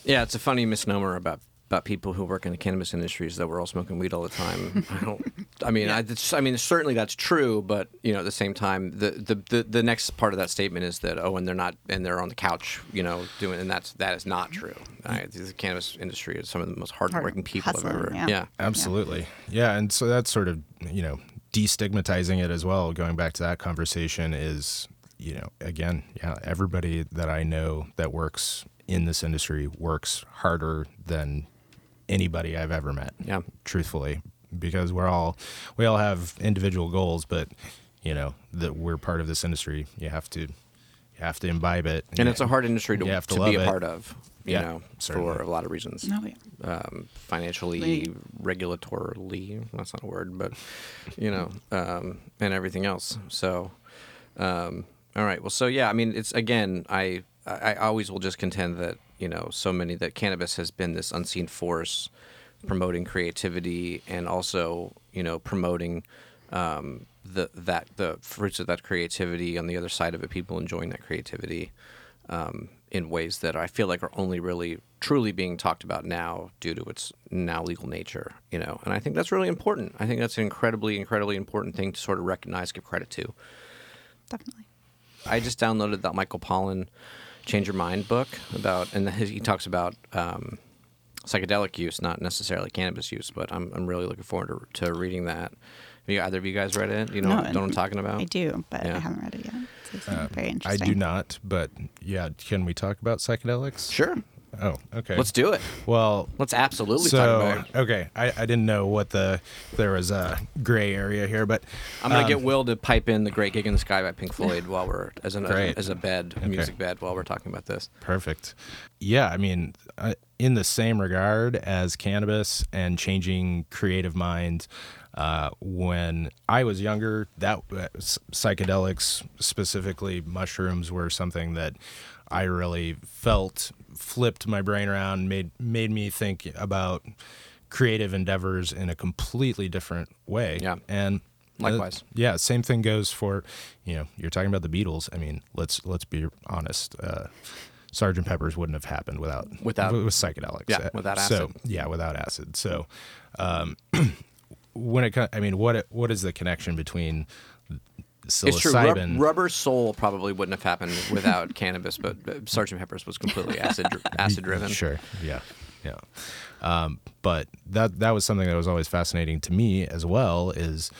yeah, it's a funny misnomer about. About people who work in the cannabis industry is that we're all smoking weed all the time. I don't. I mean, yeah. I, it's, I mean, certainly that's true, but you know, at the same time, the, the the the next part of that statement is that oh, and they're not, and they're on the couch, you know, doing, and that's that is not true. I, the cannabis industry is some of the most hardworking people Hustling, I've ever. Yeah, yeah. absolutely. Yeah. yeah, and so that's sort of you know destigmatizing it as well. Going back to that conversation is you know again, yeah, everybody that I know that works in this industry works harder than anybody I've ever met, yeah. truthfully, because we're all, we all have individual goals, but you know that we're part of this industry. You have to, you have to imbibe it. And, and it's a hard industry to, to, to be a part of, you yeah, know, certainly. for a lot of reasons. No, yeah. um, financially, Lee. regulatorily, that's not a word, but, you know, um, and everything else. So, um, all right. Well, so, yeah, I mean, it's, again, I, I always will just contend that, you know, so many that cannabis has been this unseen force promoting creativity and also, you know, promoting um, the that the fruits of that creativity on the other side of it, people enjoying that creativity um, in ways that I feel like are only really truly being talked about now due to its now legal nature, you know. And I think that's really important. I think that's an incredibly, incredibly important thing to sort of recognize, give credit to. Definitely. I just downloaded that Michael Pollan Change Your Mind book about, and his, he talks about um, psychedelic use, not necessarily cannabis use, but I'm I'm really looking forward to, to reading that. Have you, either of you guys read it? You know, no, what, know what I'm talking about? I do, but yeah. I haven't read it yet. So it's uh, very interesting. I do not, but yeah, can we talk about psychedelics? Sure. Oh, okay. Let's do it. Well, let's absolutely so, talk about it. Okay. I, I didn't know what the, there was a gray area here, but. I'm going to um, get Will to pipe in the Great Gig in the Sky by Pink Floyd while we're, as, an, as, a, as a bed, okay. music bed, while we're talking about this. Perfect. Yeah. I mean, uh, in the same regard as cannabis and changing creative minds, uh, when I was younger, that uh, psychedelics, specifically mushrooms, were something that I really felt flipped my brain around, made made me think about creative endeavors in a completely different way. Yeah, and likewise. Uh, yeah, same thing goes for, you know, you're talking about the Beatles. I mean, let's let's be honest. Uh, Sergeant Pepper's wouldn't have happened without without with psychedelics. Yeah, without acid. So, yeah, without acid. So, um, when it I mean, what what is the connection between psilocybin. It's true. Rub- rubber Soul probably wouldn't have happened without cannabis, but Sergeant Pepper's was completely acid acid driven. Sure, yeah, yeah. Um, but that that was something that was always fascinating to me as well. Is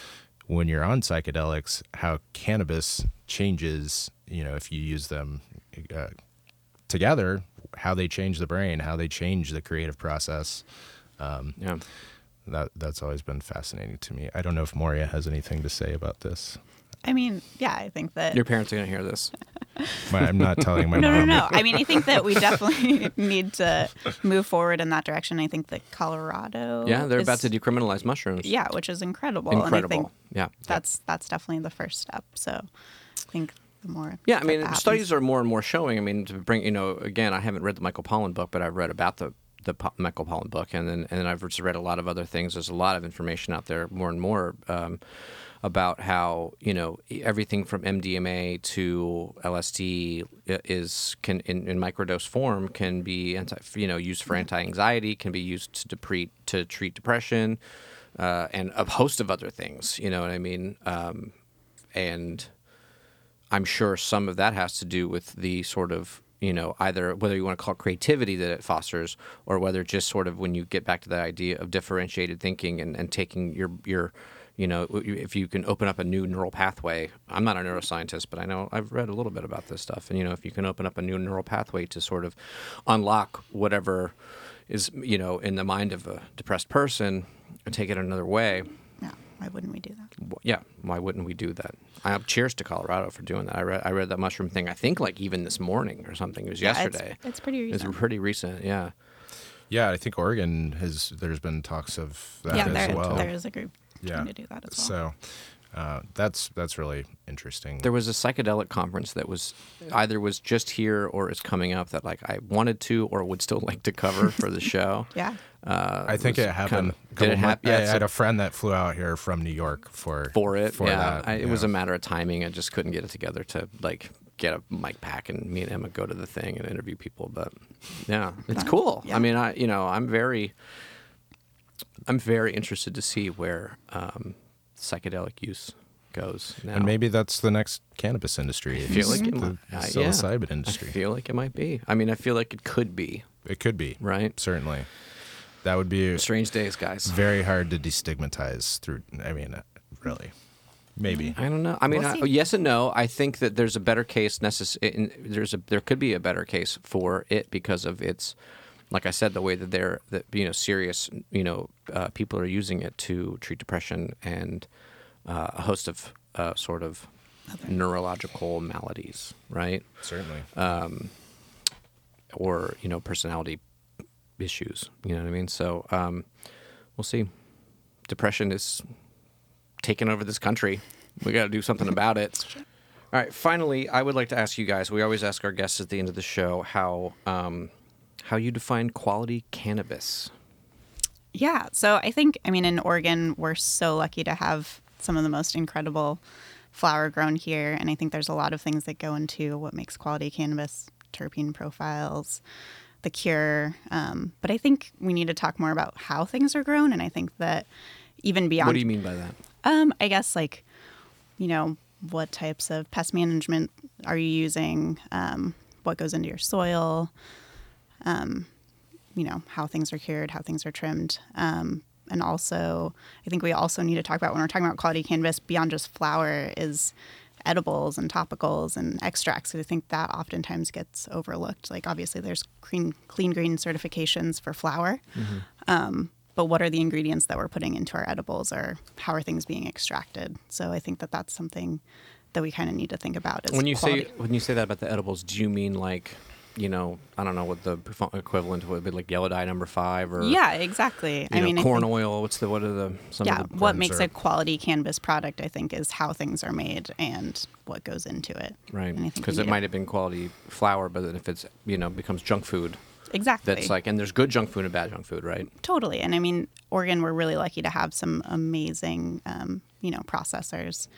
when you're on psychedelics, how cannabis changes. You know, if you use them uh, together, how they change the brain, how they change the creative process. Um, yeah, that that's always been fascinating to me. I don't know if Moria has anything to say about this. I mean, yeah, I think that... Your parents are going to hear this. I'm not telling my no, mom. No, no, no. I mean, I think that we definitely need to move forward in that direction. I think that Colorado... Yeah, they're is, about to decriminalize mushrooms. Yeah, which is incredible. Incredible, and I think yeah. That's, that's definitely the first step, so I think... More yeah, I mean, happens. Studies are more and more showing. I mean, to bring, you know, again, I haven't read the Michael Pollan book, but I've read about the, the po- Michael Pollan book, and then and then I've just read a lot of other things. There's a lot of information out there, more and more, um, about how, you know, everything from M D M A to L S D is can in, in microdose form can be anti, you know, used for anti-anxiety, can be used to depre- to treat depression, uh, and a host of other things. You know what I mean? Um, and I'm sure some of that has to do with the sort of, you know, either whether you want to call it creativity that it fosters or whether just sort of when you get back to the idea of differentiated thinking and, and taking your, your, you know, if you can open up a new neural pathway. I'm not a neuroscientist, but I know I've read a little bit about this stuff. And, you know, if you can open up a new neural pathway to sort of unlock whatever is, you know, in the mind of a depressed person and take it another way. Why wouldn't we do that? Yeah, why wouldn't we do that? I, cheers to Colorado for doing that. I read I read that mushroom thing, I think, like even this morning or something. It was yeah, yesterday. It's, it's pretty recent. It's pretty recent, yeah. Yeah, I think Oregon has, there's been talks of that yeah, as there, well. Yeah, there is a group yeah. trying to do that as well. So uh, that's that's really interesting. There was a psychedelic conference that was either was just here or is coming up that like I wanted to or would still like to cover for the show. Yeah. Uh, I think it, it happened. Kind of, did it happen? Yeah, I had a friend that flew out here from New York for for it. For yeah, that, I, it know. was a matter of timing. I just couldn't get it together to like get a mic pack and me and Emma go to the thing and interview people. But yeah, it's cool. Yeah. I mean, I you know, I'm very, I'm very interested to see where um, psychedelic use goes now. And maybe that's the next cannabis industry. I feel like it might, the psilocybin yeah, industry. I feel like it might be. I mean, I feel like it could be. It could be. Right. Certainly. That would be strange days, guys. Very hard to destigmatize through. I mean, really, maybe. I don't know. I mean, we'll I, yes and no. I think that there's a better case. Necess- in, there's a there could be a better case for it because of its, like I said, the way that they're that you know serious you know uh, people are using it to treat depression and uh, a host of uh, sort of other neurological maladies, right? Certainly. Um, or, you know, personality issues, you know what I mean? So um, we'll see. Depression is taking over this country. We got to do something about it. All right. Finally, I would like to ask you guys, we always ask our guests at the end of the show how um, how you define quality cannabis. Yeah. So I think, I mean, in Oregon, we're so lucky to have some of the most incredible flower grown here. And I think there's a lot of things that go into what makes quality cannabis, terpene profiles, the cure. Um, but I think we need to talk more about how things are grown. And I think that even beyond... What do you mean by that? Um, I guess like, you know, what types of pest management are you using? Um, what goes into your soil? Um, you know, how things are cured, how things are trimmed. Um, and also, I think we also need to talk about when we're talking about quality cannabis beyond just flower is edibles and topicals and extracts. I think that oftentimes gets overlooked. Like obviously there's clean, clean green certifications for flower. Mm-hmm. Um, but what are the ingredients that we're putting into our edibles, or how are things being extracted? So I think that that's something that we kind of need to think about. Is when you quality. say when you say that about the edibles, do you mean like, you know, I don't know what the equivalent would be, like yellow dye number five, or yeah, exactly. You I know, mean, corn I think, oil. What's the what are the some yeah? Of the what makes are. a quality cannabis product? I think is how things are made and what goes into it. Right, because it might have been quality flour, but then if it's you know becomes junk food. Exactly. That's like, and there's good junk food and bad junk food, right? Totally. And I mean, Oregon, we're really lucky to have some amazing, um, you know, processors.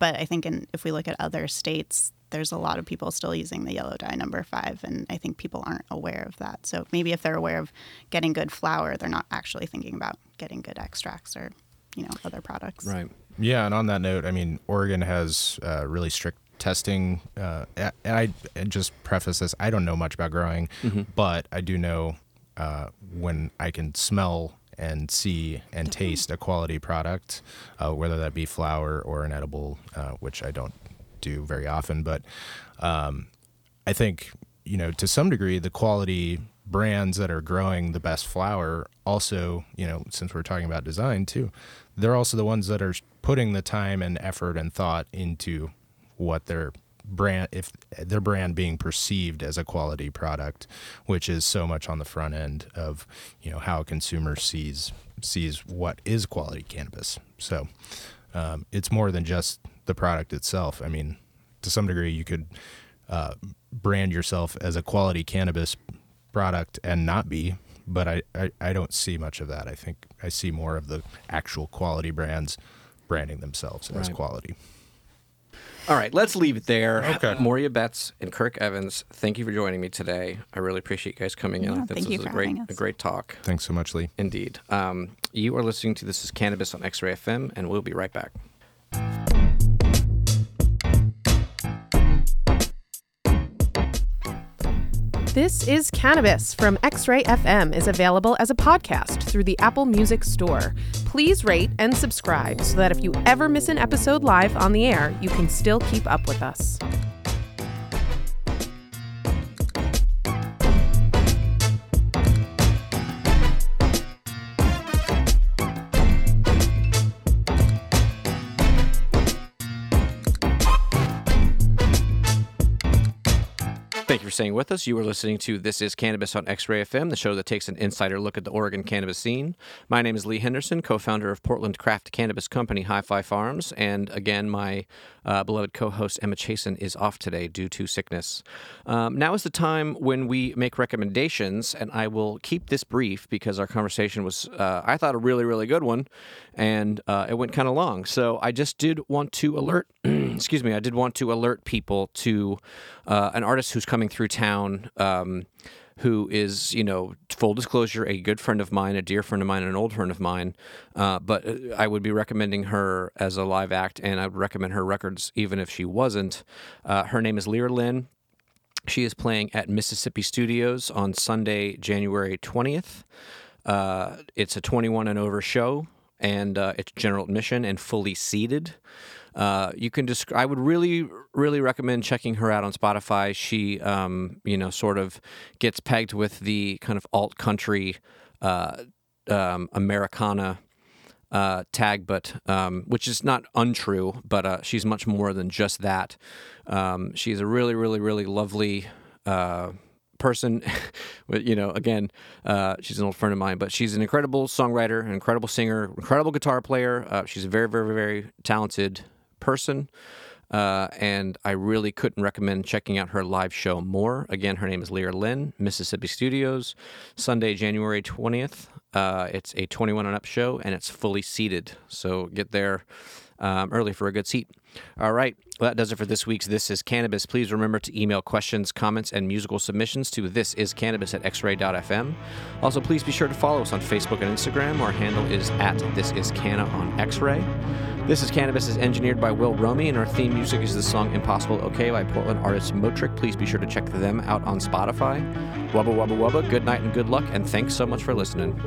But I think in, if we look at other states, there's a lot of people still using the yellow dye number five. And I think people aren't aware of that. So maybe if they're aware of getting good flour, they're not actually thinking about getting good extracts or, you know, other products. Right. Yeah. And on that note, I mean, Oregon has uh, really strict testing, uh, and I and just preface this, I don't know much about growing, mm-hmm. but I do know uh, when I can smell and see and Definitely. taste a quality product, uh, whether that be flower or an edible, uh, which I don't do very often. But um, I think, you know, to some degree, the quality brands that are growing the best flower also, you know, since we're talking about design too, they're also the ones that are putting the time and effort and thought into what their brand, if their brand being perceived as a quality product, which is so much on the front end of, you know, how a consumer sees sees what is quality cannabis. So um, it's more than just the product itself. I mean, to some degree, you could uh, brand yourself as a quality cannabis product and not be, but I, I, I don't see much of that. I think I see more of the actual quality brands branding themselves as right. quality. All right, let's leave it there. Okay. Mariah Betts and Kirk Evans, thank you for joining me today. I really appreciate you guys coming yeah, in. I think this was a great, a great talk. Thanks so much, Lee. Indeed. Um, you are listening to This is Cannabis on X-Ray F M, and we'll be right back. This is Cannabis from X-Ray F M is available as a podcast through the Apple Music Store. Please rate and subscribe so that if you ever miss an episode live on the air, you can still keep up with us. Staying with us. You are listening to This is Cannabis on X-Ray F M, the show that takes an insider look at the Oregon cannabis scene. My name is Lee Henderson, co-founder of Portland Craft Cannabis Company, Hi-Fi Farms, and again, my uh, beloved co-host Emma Chasen is off today due to sickness. Um, now is the time when we make recommendations, and I will keep this brief because our conversation was, uh, I thought, a really, really good one, and uh, it went kind of long. So I just did want to alert, excuse me, I did want to alert people to uh, an artist who's coming through town, um, who is, you know, full disclosure, a good friend of mine, a dear friend of mine, an old friend of mine. Uh, but I would be recommending her as a live act, and I would recommend her records even if she wasn't. Uh, her name is Lear Lynn. She is playing at Mississippi Studios on Sunday, January twentieth. Uh, it's a twenty-one and over show, and uh, it's general admission and fully seated. Uh, you can just, I would really, really recommend checking her out on Spotify. She, um, you know, sort of gets pegged with the kind of alt country, uh, um, Americana, uh, tag, but um, which is not untrue, but uh, she's much more than just that. Um, she's a really, really, really lovely uh, person. You know, again, uh, she's an old friend of mine, but she's an incredible songwriter, an incredible singer, incredible guitar player. Uh, she's a very, very, very talented person. Uh, and I really couldn't recommend checking out her live show more. Again, her name is Lear Lynn, Mississippi Studios, Sunday, January twentieth. Uh, it's a twenty-one and up show, and it's fully seated. So get there um, early for a good seat. All right. Well, that does it for this week's This Is Cannabis. Please remember to email questions, comments, and musical submissions to thisiscannabis at x ray dot f m. Also, please be sure to follow us on Facebook and Instagram. Our handle is at thisiscanna on X-Ray. This Is Cannabis is engineered by Will Romey, and our theme music is the song Impossible Okay by Portland artist Motric. Please be sure to check them out on Spotify. Wubba, wubba, wubba. Good night and good luck, and thanks so much for listening.